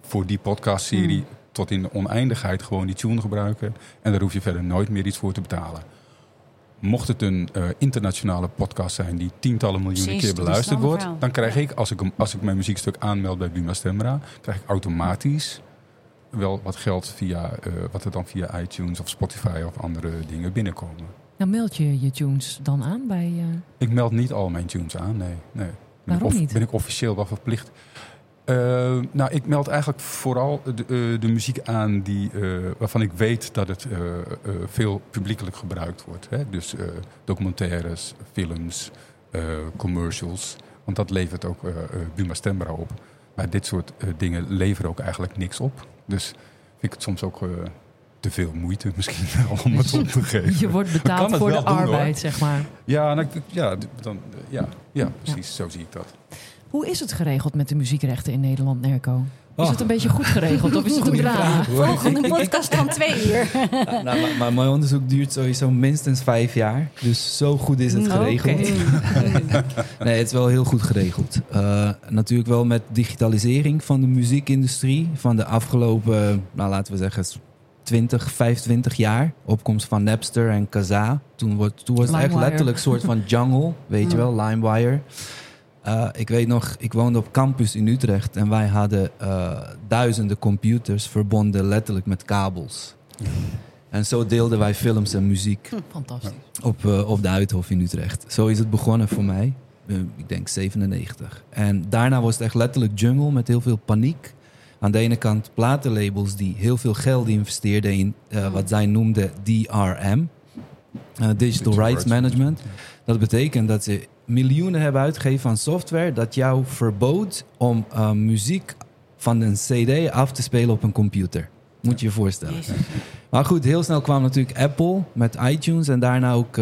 voor die podcastserie tot in de oneindigheid gewoon die tune gebruiken. En daar hoef je verder nooit meer iets voor te betalen. Mocht het een internationale podcast zijn die tientallen miljoenen keer beluisterd wordt, dan krijg ik, als ik mijn muziekstuk aanmeld bij Buma Stemra, krijg ik automatisch wel wat geld wat er dan via iTunes of Spotify of andere dingen binnenkomen. Nou, meld je je tunes dan aan bij... Ik meld niet al mijn tunes aan, nee. Waarom niet? Ben ik officieel wel verplicht? Nou, ik meld eigenlijk vooral de muziek aan waarvan ik weet dat het veel publiekelijk gebruikt wordt. Hè? Dus documentaires, films, commercials. Want dat levert ook Buma Stemra op. Maar dit soort dingen leveren ook eigenlijk niks op. Dus vind ik het soms ook te veel moeite misschien om het op te geven. Je wordt betaald voor de arbeid, hoor. Zeg maar. Ja, precies, zo zie ik dat. Hoe is het geregeld met de muziekrechten in Nederland, Nerko? Is het een beetje goed geregeld of is het een drama? Volgende podcast dan 2 uur. Maar mijn onderzoek duurt sowieso minstens 5 jaar. Dus zo goed is het geregeld. Okay. Nee, het is wel heel goed geregeld. Natuurlijk wel met digitalisering van de muziekindustrie van de afgelopen, laten we zeggen, 20, 25 jaar. Opkomst van Napster en Kazaa. Toen was het echt letterlijk een soort van jungle. Weet je wel, LimeWire. Ik weet nog, ik woonde op campus in Utrecht en wij hadden duizenden computers verbonden letterlijk met kabels. Ja. En zo deelden wij films en muziek. Fantastisch. Op de Uithof in Utrecht. Zo is het begonnen voor mij. Ik denk 97. En daarna was het echt letterlijk jungle met heel veel paniek. Aan de ene kant platenlabels die heel veel geld investeerden in wat zij noemden DRM. Digital Rights Management. Dat betekent dat ze miljoenen hebben uitgegeven aan software dat jou verbood om muziek van een cd af te spelen op een computer. Moet je je voorstellen. Jezus. Maar goed, heel snel kwam natuurlijk Apple met iTunes en daarna ook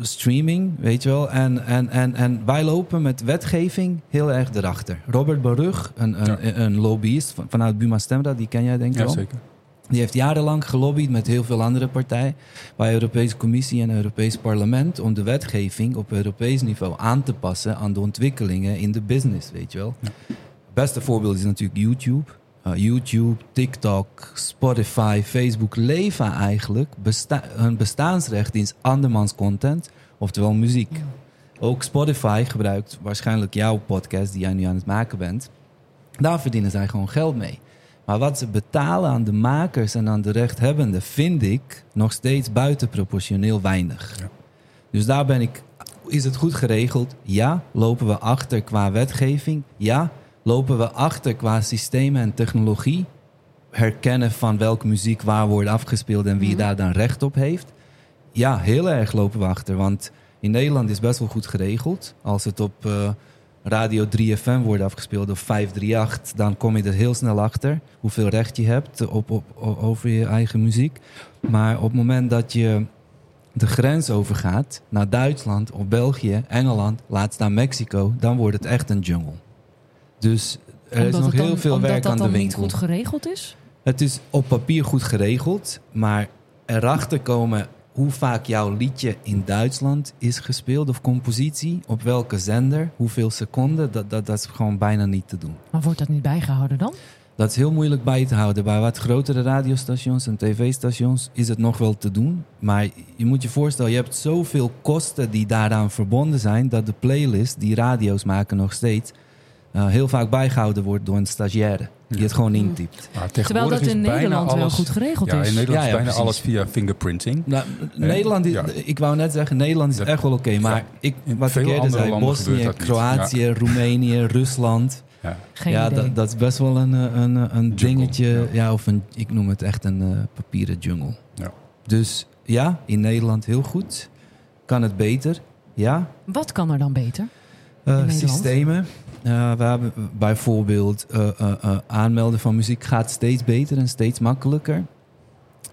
streaming, weet je wel. En wij lopen met wetgeving heel erg erachter. Robert Barug, een lobbyist vanuit Buma Stemra, die ken jij denk ik wel. Ja, zeker. Die heeft jarenlang gelobbyd met heel veel andere partijen bij de Europese Commissie en het Europees Parlement om de wetgeving op Europees niveau aan te passen aan de ontwikkelingen in de business, weet je wel. Ja. Het beste voorbeeld is natuurlijk YouTube. YouTube, TikTok, Spotify, Facebook leven eigenlijk hun bestaansrecht is andermans content, oftewel muziek. Ja. Ook Spotify gebruikt waarschijnlijk jouw podcast die jij nu aan het maken bent. Daar verdienen zij gewoon geld mee. Maar wat ze betalen aan de makers en aan de rechthebbenden vind ik nog steeds buitenproportioneel weinig. Ja. Dus daar ben ik... Is het goed geregeld? Ja. Lopen we achter qua wetgeving? Ja. Lopen we achter qua systemen en technologie? Herkennen van welke muziek waar wordt afgespeeld en wie daar dan recht op heeft? Ja, heel erg lopen we achter. Want in Nederland is best wel goed geregeld. Als het op... Radio 3FM wordt afgespeeld of 538... dan kom je er heel snel achter hoeveel recht je hebt over je eigen muziek. Maar op het moment dat je de grens overgaat naar Duitsland of België, Engeland, laat staan Mexico, dan wordt het echt een jungle. Dus er is nog heel veel werk aan de winkel. Omdat dat dan niet goed geregeld is? Het is op papier goed geregeld, maar erachter komen hoe vaak jouw liedje in Duitsland is gespeeld of compositie, op welke zender, hoeveel seconden, dat is gewoon bijna niet te doen. Maar wordt dat niet bijgehouden dan? Dat is heel moeilijk bij te houden. Bij wat grotere radiostations en tv-stations is het nog wel te doen. Maar je moet je voorstellen, je hebt zoveel kosten die daaraan verbonden zijn, dat de playlist die radio's maken nog steeds heel vaak bijgehouden wordt door een stagiaire. die het gewoon intypt. Ja. Terwijl dat in Nederland alles, wel goed geregeld is. Ja, in Nederland is bijna alles via fingerprinting. Nou, Nederland, ik wou net zeggen, Nederland is echt wel oké. Maar wat ik eerder zei, Bosnië, Kroatië, Roemenië, Rusland. Ja, dat is best wel een dingetje. Ja. Ja, of ik noem het echt een papieren jungle. Ja. Dus ja, in Nederland heel goed. Kan het beter, ja. Wat kan er dan beter? Systemen. We hebben bijvoorbeeld aanmelden van muziek gaat steeds beter en steeds makkelijker.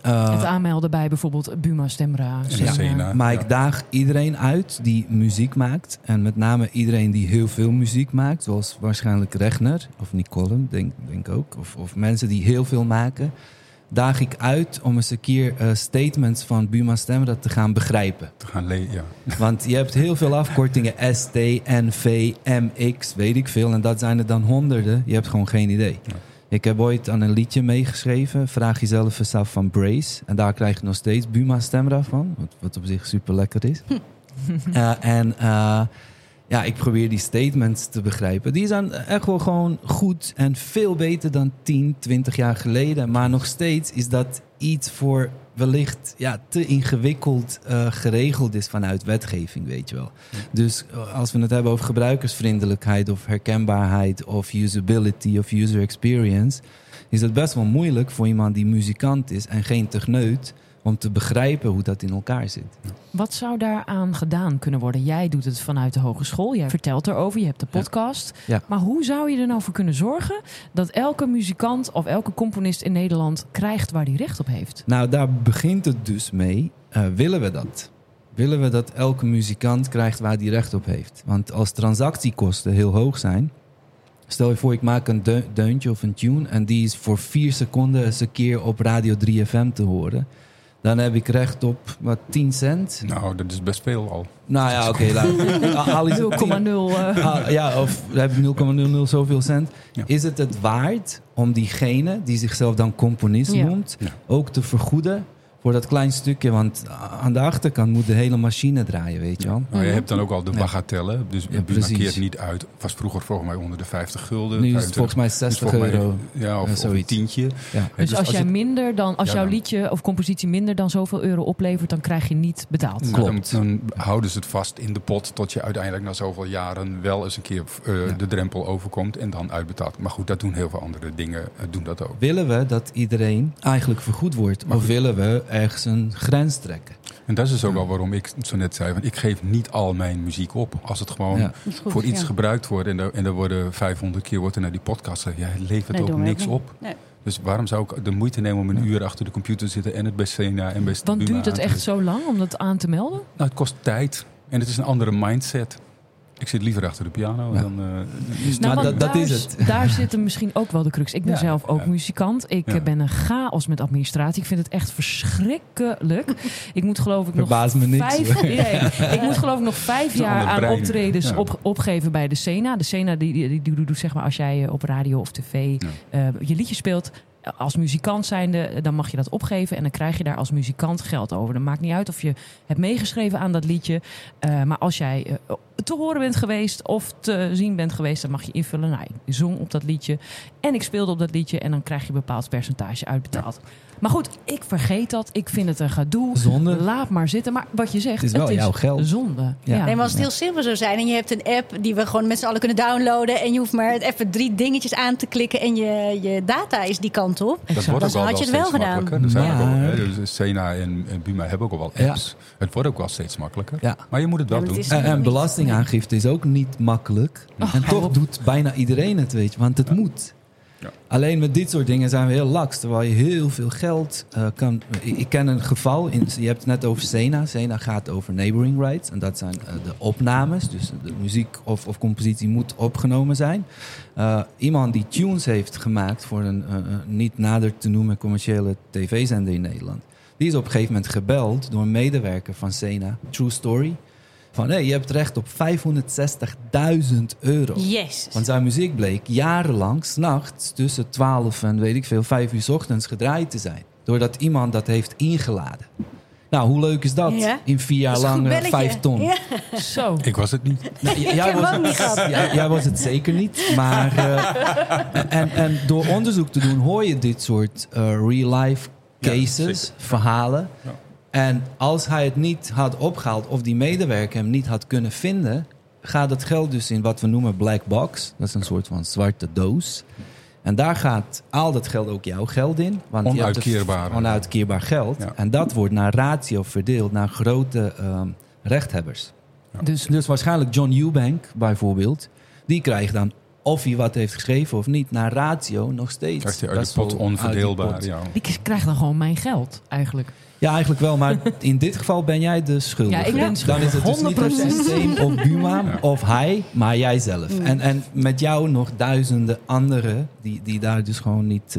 Het aanmelden bij bijvoorbeeld Buma Stemra, Sena. Maar ik daag iedereen uit die muziek maakt. En met name iedereen die heel veel muziek maakt. Zoals waarschijnlijk Renger of Nicoline, denk ook. Of mensen die heel veel maken. Daag ik uit om eens een keer statements van Buma Stemra te gaan begrijpen. Te gaan ja. Want je hebt heel veel afkortingen. ST, NV, MX, weet ik veel. En dat zijn er dan honderden. Je hebt gewoon geen idee. Ja. Ik heb ooit aan een liedje meegeschreven. Vraag jezelf eens af van Brace. En daar krijg je nog steeds Buma Stemra van. Wat op zich super lekker is. Ik probeer die statements te begrijpen. Die zijn echt wel gewoon goed en veel beter dan 10, 20 jaar geleden. Maar nog steeds is dat iets voor wellicht te ingewikkeld geregeld is vanuit wetgeving, weet je wel. Ja. Dus als we het hebben over gebruikersvriendelijkheid of herkenbaarheid of usability of user experience, is het best wel moeilijk voor iemand die muzikant is en geen techneut om te begrijpen hoe dat in elkaar zit. Wat zou daaraan gedaan kunnen worden? Jij doet het vanuit de hogeschool, jij vertelt erover, je hebt de podcast. Ja. Ja. Maar hoe zou je er nou voor kunnen zorgen dat elke muzikant of elke componist in Nederland krijgt waar hij recht op heeft? Nou, daar begint het dus mee. Willen we dat? Willen we dat elke muzikant krijgt waar hij recht op heeft? Want als transactiekosten heel hoog zijn, stel je voor, ik maak een deuntje of een tune en die is voor 4 seconden eens een keer op Radio 3FM te horen. Dan heb ik recht op 10 cent. Nou, dat is best veel al. Nou ja, oké. Haal eens 0,0. Of heb ik 0,00 zoveel cent. Ja. Is het waard om diegene die zichzelf dan componist noemt, ook te vergoeden voor dat klein stukje? Want aan de achterkant moet de hele machine draaien, weet je wel. Maar je hebt dan ook al de bagatellen. Dus Buma keert niet uit. Was vroeger volgens mij onder de 50 gulden. Nu is het volgens mij 60 euro. Ja, of een tientje. Ja. Dus als jij minder dan, als jouw liedje of compositie minder dan zoveel euro oplevert, dan krijg je niet betaald. Klopt. Dan houden ze het vast in de pot tot je uiteindelijk na zoveel jaren wel eens een keer de drempel overkomt en dan uitbetaalt. Maar goed, dat doen heel veel andere dingen. Doen dat ook. Willen we dat iedereen eigenlijk vergoed wordt? Of willen we ergens een grens trekken. En dat is dus ook al waarom ik zo net zei, want ik geef niet al mijn muziek op. Als het gewoon voor iets gebruikt wordt en er worden 500 keer wordt er naar die podcast gezegd, levert ook niks op. Nee. Dus waarom zou ik de moeite nemen om een uur achter de computer te zitten en het bij Sena en bij Buma? Want duurt het echt zo lang om dat aan te melden? Nou, het kost tijd en het is een andere mindset. Ik zit liever achter de piano dan... dat is het. Daar zit er misschien ook wel de crux. Ik ben zelf ook muzikant. Ik ben een chaos met administratie. Ik vind het echt verschrikkelijk. Ik moet geloof ik nog 5 jaar aan optredens opgeven bij de Sena. De Sena die doet zeg maar als jij op radio of tv je liedje speelt, als muzikant zijnde, dan mag je dat opgeven en dan krijg je daar als muzikant geld over. Dat maakt niet uit of je hebt meegeschreven aan dat liedje. Maar als jij te horen bent geweest of te zien bent geweest, dan mag je invullen. Nou, ik zong op dat liedje en ik speelde op dat liedje en dan krijg je een bepaald percentage uitbetaald. Ja. Maar goed, ik vergeet dat. Ik vind het een gedoe. Zonde. Laat maar zitten. Maar wat je zegt, het is wel jouw geld. Zonde. Ja. Ja. Nee, maar als het heel simpel zou zijn en je hebt een app die we gewoon met z'n allen kunnen downloaden en je hoeft maar even 3 dingetjes aan te klikken en je data is die kant op. Dat wordt ook had je het wel gedaan. Dus Sena en Buma hebben ook al wel apps. Ja. Het wordt ook wel steeds makkelijker. Ja. Maar je moet het wel doen. En belastingaangifte is ook niet makkelijk. Oh. En toch doet bijna iedereen het, weet je. Want het moet. Ja. Alleen met dit soort dingen zijn we heel laks. Terwijl je heel veel geld kan... Ik ken een geval. Je hebt het net over Sena. Sena gaat over neighboring rights. En dat zijn de opnames. Dus de muziek of compositie moet opgenomen zijn. Iemand die tunes heeft gemaakt voor een niet nader te noemen commerciële tv-zender in Nederland. Die is op een gegeven moment gebeld door een medewerker van Sena. True Story. Van, hé, je hebt recht op 560.000 euro. Yes. Want zijn muziek bleek jarenlang, 's nachts, tussen 12 en 5 uur 's ochtends gedraaid te zijn. Doordat iemand dat heeft ingeladen. Nou, hoe leuk is dat? Ja. In 4 jaar lang 5 ton. Ja. Zo. Ik was het niet. Nou, jij was het zeker niet. Maar en door onderzoek te doen hoor je dit soort real-life cases, verhalen. Ja. En als hij het niet had opgehaald of die medewerker hem niet had kunnen vinden, gaat het geld dus in wat we noemen black box. Dat is een soort van zwarte doos. En daar gaat al dat geld ook jouw geld in. Want onuitkeerbaar geld. Ja. En dat wordt naar ratio verdeeld naar grote rechthebbers. Ja. Dus waarschijnlijk John Eubank bijvoorbeeld. Die krijgt dan of hij wat heeft geschreven of niet. Naar ratio nog steeds. Krijgt hij uit de pot onverdeelbaar. Die, die krijgt dan gewoon mijn geld eigenlijk. Ja, eigenlijk wel. Maar in dit geval ben jij de schuldige. Ja, ik ben schuldig. Dan is het dus 100%. Niet het systeem of Buma of hij, maar jijzelf. Ja. En met jou nog duizenden anderen die daar dus gewoon niet...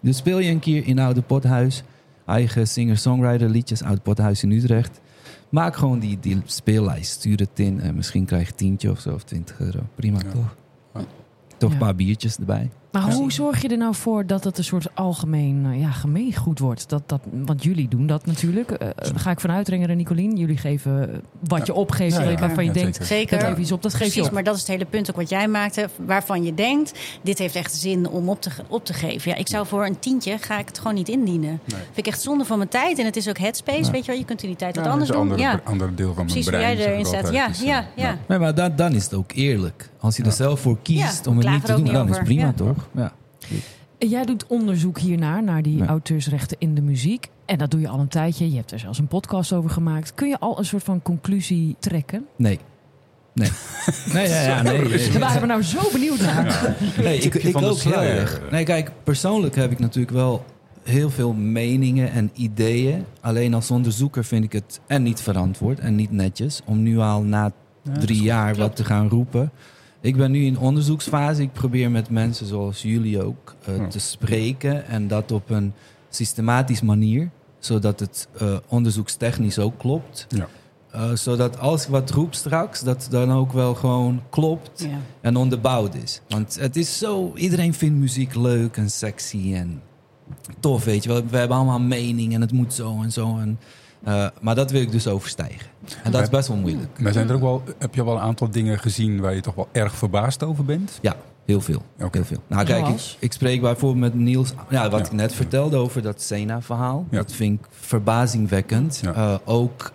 Dus speel je een keer in Oude Pothuis. Eigen singer-songwriter liedjes. Oude Pothuis in Utrecht. Maak gewoon die speellijst. Stuur het in. En misschien krijg je 10 of zo of 20 euro. Prima, toch? Ja. Toch een paar biertjes erbij. Maar hoe zorg je er nou voor dat het een soort algemeen gemeengoed wordt? Want jullie doen dat natuurlijk. Ga ik vanuit, Renger en Nicoline. Jullie geven wat je opgeeft. Waarvan je denkt, zeker. Dat geef je iets op, dat geef je op. Maar dat is het hele punt ook wat jij maakte. Waarvan je denkt, dit heeft echt zin om op te geven. Ja, ik zou voor een 10 ga ik het gewoon niet indienen. Nee. Vind ik echt zonde van mijn tijd. En het is ook headspace, weet je wel. Je kunt in die tijd wat anders doen. Ja, ander deel van mijn brein. Precies, jij erin staat. Ja. Nee, maar dan is het ook eerlijk. Als je er zelf voor kiest om het niet te doen, dan is het prima, toch? Ja. Jij doet onderzoek hiernaar, naar die auteursrechten in de muziek. En dat doe je al een tijdje. Je hebt er zelfs een podcast over gemaakt. Kun je al een soort van conclusie trekken? Nee. Daar waren we nou zo benieuwd naar. Ja. Nee, ik ook heel erg. Nee, kijk, persoonlijk heb ik natuurlijk wel heel veel meningen en ideeën. Alleen als onderzoeker vind ik het en niet verantwoord en niet netjes om nu al na 3 jaar wat te gaan roepen. Ik ben nu in onderzoeksfase. Ik probeer met mensen zoals jullie ook te spreken. En dat op een systematische manier. Zodat het onderzoekstechnisch ook klopt. Ja. Zodat als ik wat roep straks, dat het dan ook wel gewoon klopt en onderbouwd is. Want het is zo, iedereen vindt muziek leuk en sexy en tof, weet je wel. We hebben allemaal mening en het moet zo en zo en... maar dat wil ik dus overstijgen. En dat is best wel moeilijk. Maar zijn er ook wel, heb je wel een aantal dingen gezien waar je toch wel erg verbaasd over bent? Ja, heel veel. Okay. Heel veel. Nou, kijk, ik spreek bijvoorbeeld met Niels. Ja, wat ik net vertelde over dat Sena-verhaal. Ja. Dat vind ik verbazingwekkend. Ja. Ook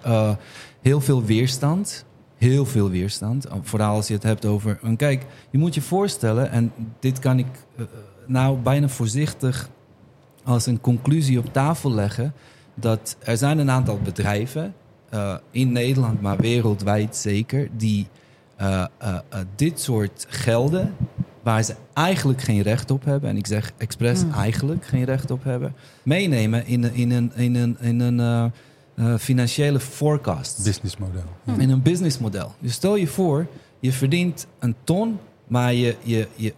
heel veel weerstand. Heel veel weerstand. Vooral als je het hebt over... Kijk, je moet je voorstellen... En dit kan ik bijna voorzichtig als een conclusie op tafel leggen. Dat er zijn een aantal bedrijven, in Nederland, maar wereldwijd zeker, die dit soort gelden, waar ze eigenlijk geen recht op hebben, en ik zeg expres eigenlijk geen recht op hebben, meenemen in een financiële forecast. Businessmodel. Ja. In een businessmodel. Dus stel je voor, je verdient 1 ton, maar je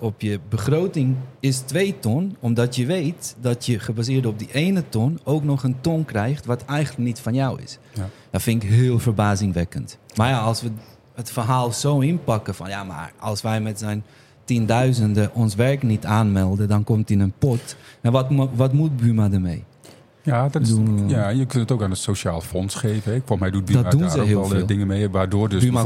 op je begroting is 2 ton... omdat je weet dat je gebaseerd op die 1 ton... ook nog 1 ton krijgt wat eigenlijk niet van jou is. Ja. Dat vind ik heel verbazingwekkend. Maar ja, als we het verhaal zo inpakken van... ja, maar als wij met zijn tienduizenden ons werk niet aanmelden... dan komt in een pot. En wat moet Buma ermee? Ja, dat is, je kunt het ook aan het sociaal fonds geven. Volgens mij doet Buma daar ook wel dingen mee. Waardoor dus Buma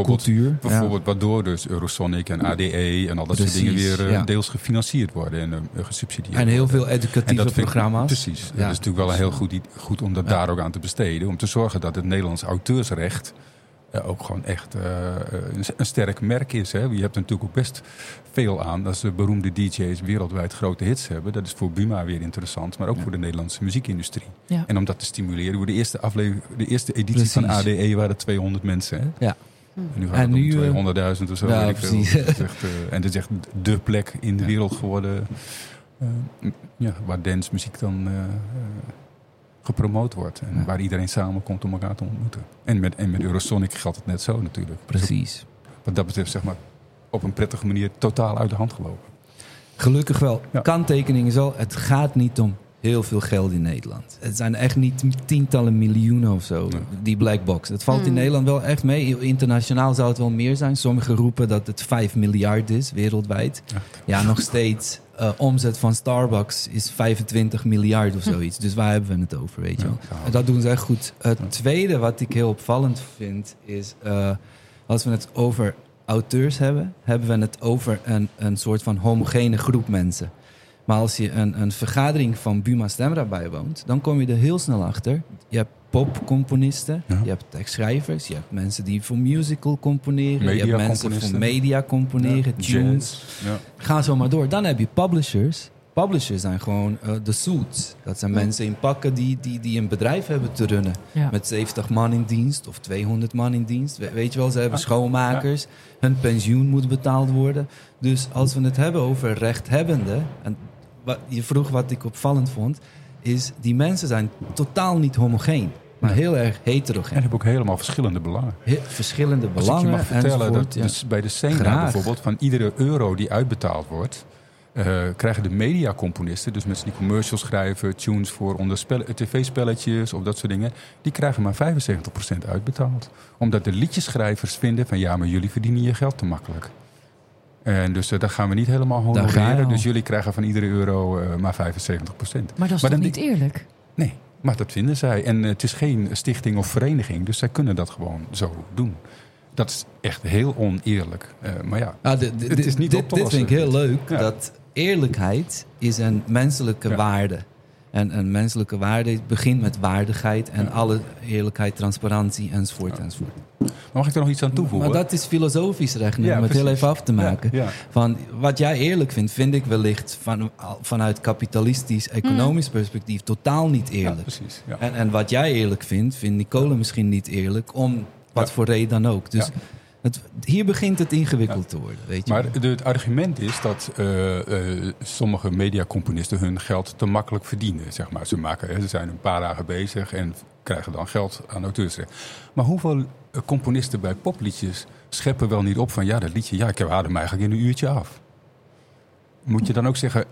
bijvoorbeeld waardoor dus Eurosonic en ADE en al dat soort dingen weer deels gefinancierd worden en gesubsidieerd worden. En heel veel educatieve programma's. Precies. Ja. Dat is natuurlijk wel een heel goed om dat daar ook aan te besteden. Om te zorgen dat het Nederlands auteursrecht... ook gewoon echt een sterk merk is. Hè? Je hebt er natuurlijk ook best veel aan. Als de beroemde DJ's wereldwijd grote hits hebben. Dat is voor Buma weer interessant. Maar ook voor de Nederlandse muziekindustrie. Ja. En om dat te stimuleren. Door de eerste editie van ADE waren 200 mensen. Hè? Ja. En nu gaat het om 200.000 of zo. Ja, precies. En het is echt dé plek in de wereld geworden. Waar dancemuziek dan... gepromoot wordt. En waar iedereen samenkomt om elkaar te ontmoeten. En met Eurosonic geldt het net zo natuurlijk. Precies. Wat dat betreft, zeg maar, op een prettige manier totaal uit de hand gelopen. Gelukkig wel. Ja. Kanttekening is al, het gaat niet om heel veel geld in Nederland. Het zijn echt niet tientallen miljoenen of zo, die black box. Dat valt in Nederland wel echt mee. Internationaal zou het wel meer zijn. Sommigen roepen dat het 5 miljard is, wereldwijd. Ja, nog steeds... omzet van Starbucks is 25 miljard of zoiets. Dus waar hebben we het over, weet je wel? Ja, en dat doen ze echt goed. Het tweede wat ik heel opvallend vind is... als we het over auteurs hebben... hebben we het over een soort van homogene groep mensen. Maar als je een vergadering van Buma Stemra bijwoont... dan kom je er heel snel achter. Je hebt popcomponisten, je hebt tekstschrijvers... je hebt mensen die voor musical componeren... je hebt mensen voor media componeren, tunes. Ja. Ga zo maar door. Dan heb je publishers. Publishers zijn gewoon de suits. Dat zijn mensen in pakken die een bedrijf hebben te runnen. Ja. Met 70 man in dienst of 200 man in dienst. Weet je wel, ze hebben schoonmakers. Ja. Hun pensioen moet betaald worden. Dus als we het hebben over rechthebbenden... en je vroeg wat ik opvallend vond... is die mensen zijn totaal niet homogeen. Maar heel erg heterogeen. En hebben ook helemaal verschillende belangen. Verschillende belangen. Als ik je mag vertellen, dat dus bij de Sena bijvoorbeeld... van iedere euro die uitbetaald wordt... krijgen de mediacomponisten, dus mensen die commercials schrijven... tunes voor tv-spelletjes of dat soort dingen... die krijgen maar 75% uitbetaald. Omdat de liedjeschrijvers vinden van... ja, maar jullie verdienen je geld te makkelijk. En dus dat gaan we niet helemaal honoreren. Dus jullie krijgen van iedere euro maar 75%. Maar dat is toch niet eerlijk? Nee, maar dat vinden zij. En het is geen stichting of vereniging, dus zij kunnen dat gewoon zo doen. Dat is echt heel oneerlijk. Maar ja, het is niet op te lossen. Dit vind ik heel leuk, dat eerlijkheid is een menselijke waarde. En een menselijke waarde begint met waardigheid... en alle eerlijkheid, transparantie, enzovoort, enzovoort. Mag ik er nog iets aan toevoegen? Maar dat is filosofisch recht, om het heel even af te maken. Ja, ja. Van, wat jij eerlijk vindt, vind ik wellicht... vanuit kapitalistisch, economisch perspectief... totaal niet eerlijk. Ja, precies, ja. En wat jij eerlijk vindt, vindt Nicole misschien niet eerlijk... om wat voor reden dan ook. Dus hier begint het ingewikkeld te worden. Weet je maar het argument is dat sommige mediacomponisten hun geld te makkelijk verdienen. Zeg maar. Ze zijn een paar dagen bezig en krijgen dan geld aan auteursrecht. Maar hoeveel componisten bij popliedjes scheppen wel niet op van... ja, dat liedje, ik haal hem eigenlijk in een uurtje af. Moet je dan ook zeggen,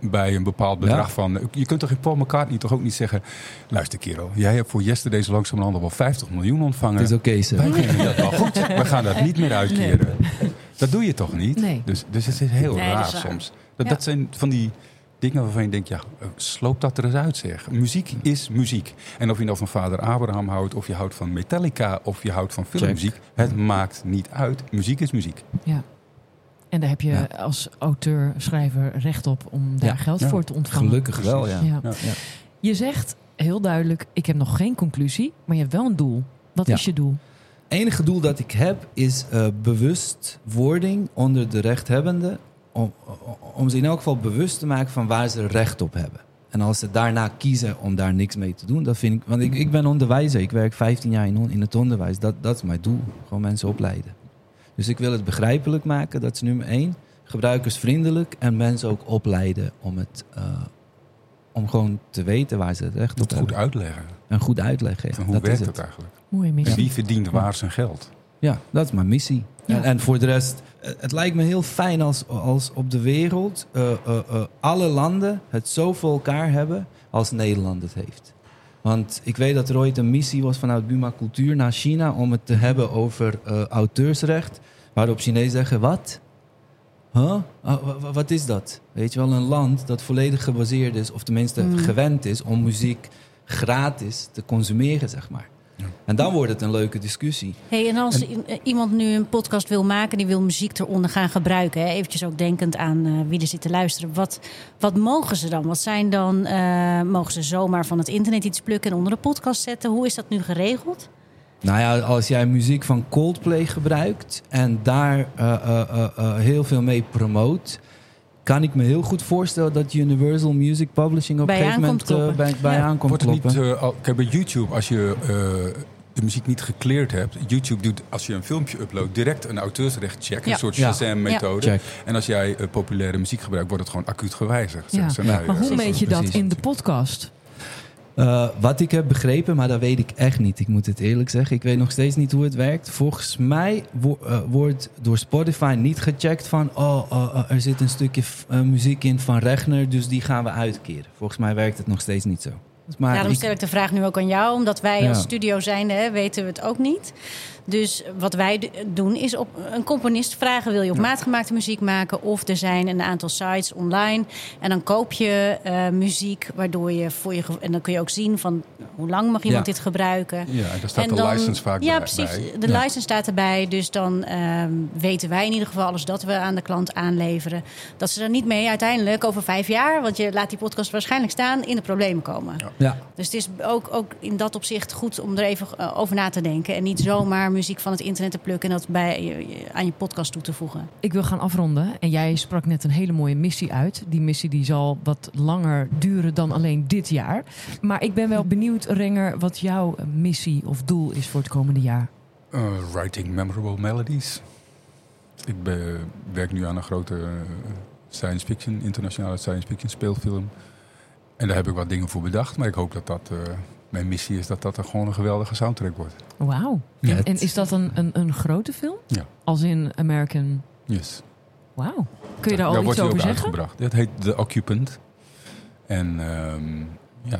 bij een bepaald bedrag van... Je kunt toch in Paul McCartney toch ook niet zeggen... luister kerel, jij hebt voor Yesterday's langzamerhand wel 50 miljoen ontvangen. Het is oké, zo. Wij vinden dat wel goed. We gaan dat niet meer uitkeren. Nee. Dat doe je toch niet? Nee. Dus het is heel raar soms. Dat zijn van die dingen waarvan je denkt... sloop dat er eens uit, zeg. Muziek is muziek. En of je nou van vader Abraham houdt... of je houdt van Metallica of je houdt van filmmuziek... het maakt niet uit. Muziek is muziek. Ja. En daar heb je als auteur, schrijver recht op om daar geld voor te ontvangen. Gelukkig wel, ja. Je zegt heel duidelijk, ik heb nog geen conclusie, maar je hebt wel een doel. Wat is je doel? Het enige doel dat ik heb is bewustwording onder de rechthebbenden. Om ze in elk geval bewust te maken van waar ze recht op hebben. En als ze daarna kiezen om daar niks mee te doen, dat vind ik... Want ik ben onderwijzer, ik werk 15 jaar in het onderwijs. Dat is mijn doel, gewoon mensen opleiden. Dus ik wil het begrijpelijk maken, dat is nummer 1. Gebruikersvriendelijk en mensen ook opleiden om gewoon te weten waar ze het recht op hebben. Goed uitleggen. En hoe werkt dat eigenlijk? Mooie missie. En wie verdient waar zijn geld? Ja, dat is mijn missie. Ja. En voor de rest, het lijkt me heel fijn als op de wereld... alle landen het zo voor elkaar hebben als Nederland het heeft. Want ik weet dat er ooit een missie was vanuit Buma Cultuur naar China... om het te hebben over auteursrecht. Waarop Chinezen zeggen, wat? Huh? Wat is dat? Weet je wel, een land dat volledig gebaseerd is... of tenminste gewend is om muziek gratis te consumeren, zeg maar. Ja. En dan wordt het een leuke discussie. Hey, en als iemand nu een podcast wil maken... die wil muziek eronder gaan gebruiken... Hè? Eventjes ook denkend aan wie er zit te luisteren. Wat mogen ze dan? Wat zijn dan mogen ze zomaar van het internet iets plukken... en onder de podcast zetten? Hoe is dat nu geregeld? Nou ja, als jij muziek van Coldplay gebruikt... en daar heel veel mee promoot... kan ik me heel goed voorstellen dat Universal Music Publishing... op een gegeven moment bij aankomt kloppen. Kijk, bij YouTube, als je de muziek niet gecleared hebt... YouTube doet, als je een filmpje uploadt, direct een auteursrecht check. Ja. Een soort Shazam-methode. Ja. En als jij populaire muziek gebruikt, wordt het gewoon acuut gewijzigd. Ja. Maar hoe meet je dat in de podcast? Wat ik heb begrepen, maar dat weet ik echt niet. Ik moet het eerlijk zeggen. Ik weet nog steeds niet hoe het werkt. Volgens mij wordt door Spotify niet gecheckt van... er zit een stukje muziek in van Renger, dus die gaan we uitkeren. Volgens mij werkt het nog steeds niet zo. Maar daarom stel ik de vraag nu ook aan jou. Omdat wij als studio zijnde weten we het ook niet. Dus wat wij doen is op een componist vragen... wil je op maatgemaakte muziek maken? Of er zijn een aantal sites online. En dan koop je muziek waardoor je voor je... En dan kun je ook zien van hoe lang mag iemand dit gebruiken. Ja, daar staat en de license vaak bij. Ja, precies. De license staat erbij. Dus dan weten wij in ieder geval alles dat we aan de klant aanleveren. Dat ze er niet mee uiteindelijk over 5 jaar... want je laat die podcast waarschijnlijk staan... in de problemen komen. Ja. Ja. Dus het is ook in dat opzicht goed om er even over na te denken. En niet zomaar muziek van het internet te plukken en dat aan je podcast toe te voegen. Ik wil gaan afronden. En jij sprak net een hele mooie missie uit. Die missie die zal wat langer duren dan alleen dit jaar. Maar ik ben wel benieuwd, Renger, wat jouw missie of doel is voor het komende jaar. Writing memorable melodies. Ik werk nu aan een grote science fiction, internationale science fiction speelfilm. En daar heb ik wat dingen voor bedacht. Maar ik hoop dat mijn missie is dat gewoon een geweldige soundtrack wordt. Wauw. Ja. En is dat een grote film? Ja. Als in American... Yes. Wauw. Kun je daar al iets over zeggen? Dat heet The Occupant. En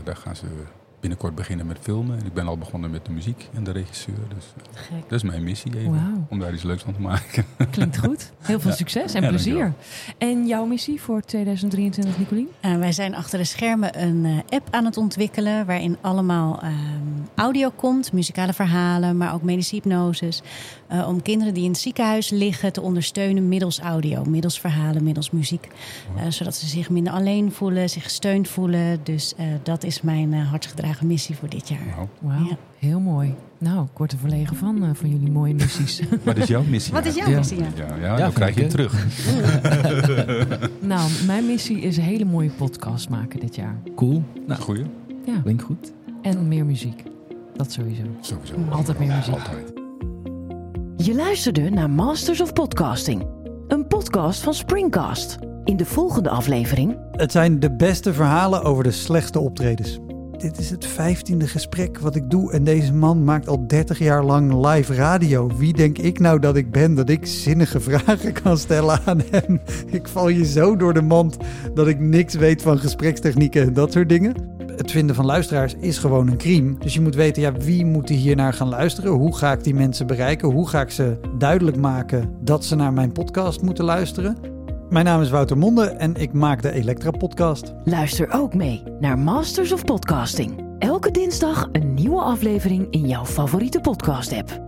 daar gaan ze binnenkort beginnen met filmen. En ik ben al begonnen met de muziek en de regisseur. Dus dat is mijn missie even. Wow. Om daar iets leuks van te maken. Klinkt goed. Heel veel succes en plezier. Dankjewel. En jouw missie voor 2023, Nicoline? Wij zijn achter de schermen een app aan het ontwikkelen... waarin allemaal audio komt, muzikale verhalen... maar ook medische hypnoses. Om kinderen die in het ziekenhuis liggen te ondersteunen middels audio. Middels verhalen, middels muziek. Zodat ze zich minder alleen voelen, zich gesteund voelen. Dus dat is mijn hartsgedrag. Missie voor dit jaar. Wow. Ja. Heel mooi. Nou, ik word er verlegen van jullie mooie missies. Wat is jouw missie? Wat is jouw missie? Ja, dan krijg je het terug. Nou, mijn missie is een hele mooie podcast maken dit jaar. Cool. Nou, goeie. Ja. Klinkt goed. En meer muziek. Dat sowieso. Altijd meer muziek. Altijd. Je luisterde naar Masters of Podcasting. Een podcast van Springcast. In de volgende aflevering... Het zijn de beste verhalen over de slechtste optredens. Dit is het 15e gesprek wat ik doe en deze man maakt al 30 jaar lang live radio. Wie denk ik nou dat ik ben, dat ik zinnige vragen kan stellen aan hem? Ik val je zo door de mand dat ik niks weet van gesprekstechnieken en dat soort dingen. Het vinden van luisteraars is gewoon een crime. Dus je moet weten, wie moet hier naar gaan luisteren? Hoe ga ik die mensen bereiken? Hoe ga ik ze duidelijk maken dat ze naar mijn podcast moeten luisteren? Mijn naam is Wouter Monde en ik maak de Elektra Podcast. Luister ook mee naar Masters of Podcasting. Elke dinsdag een nieuwe aflevering in jouw favoriete podcast app.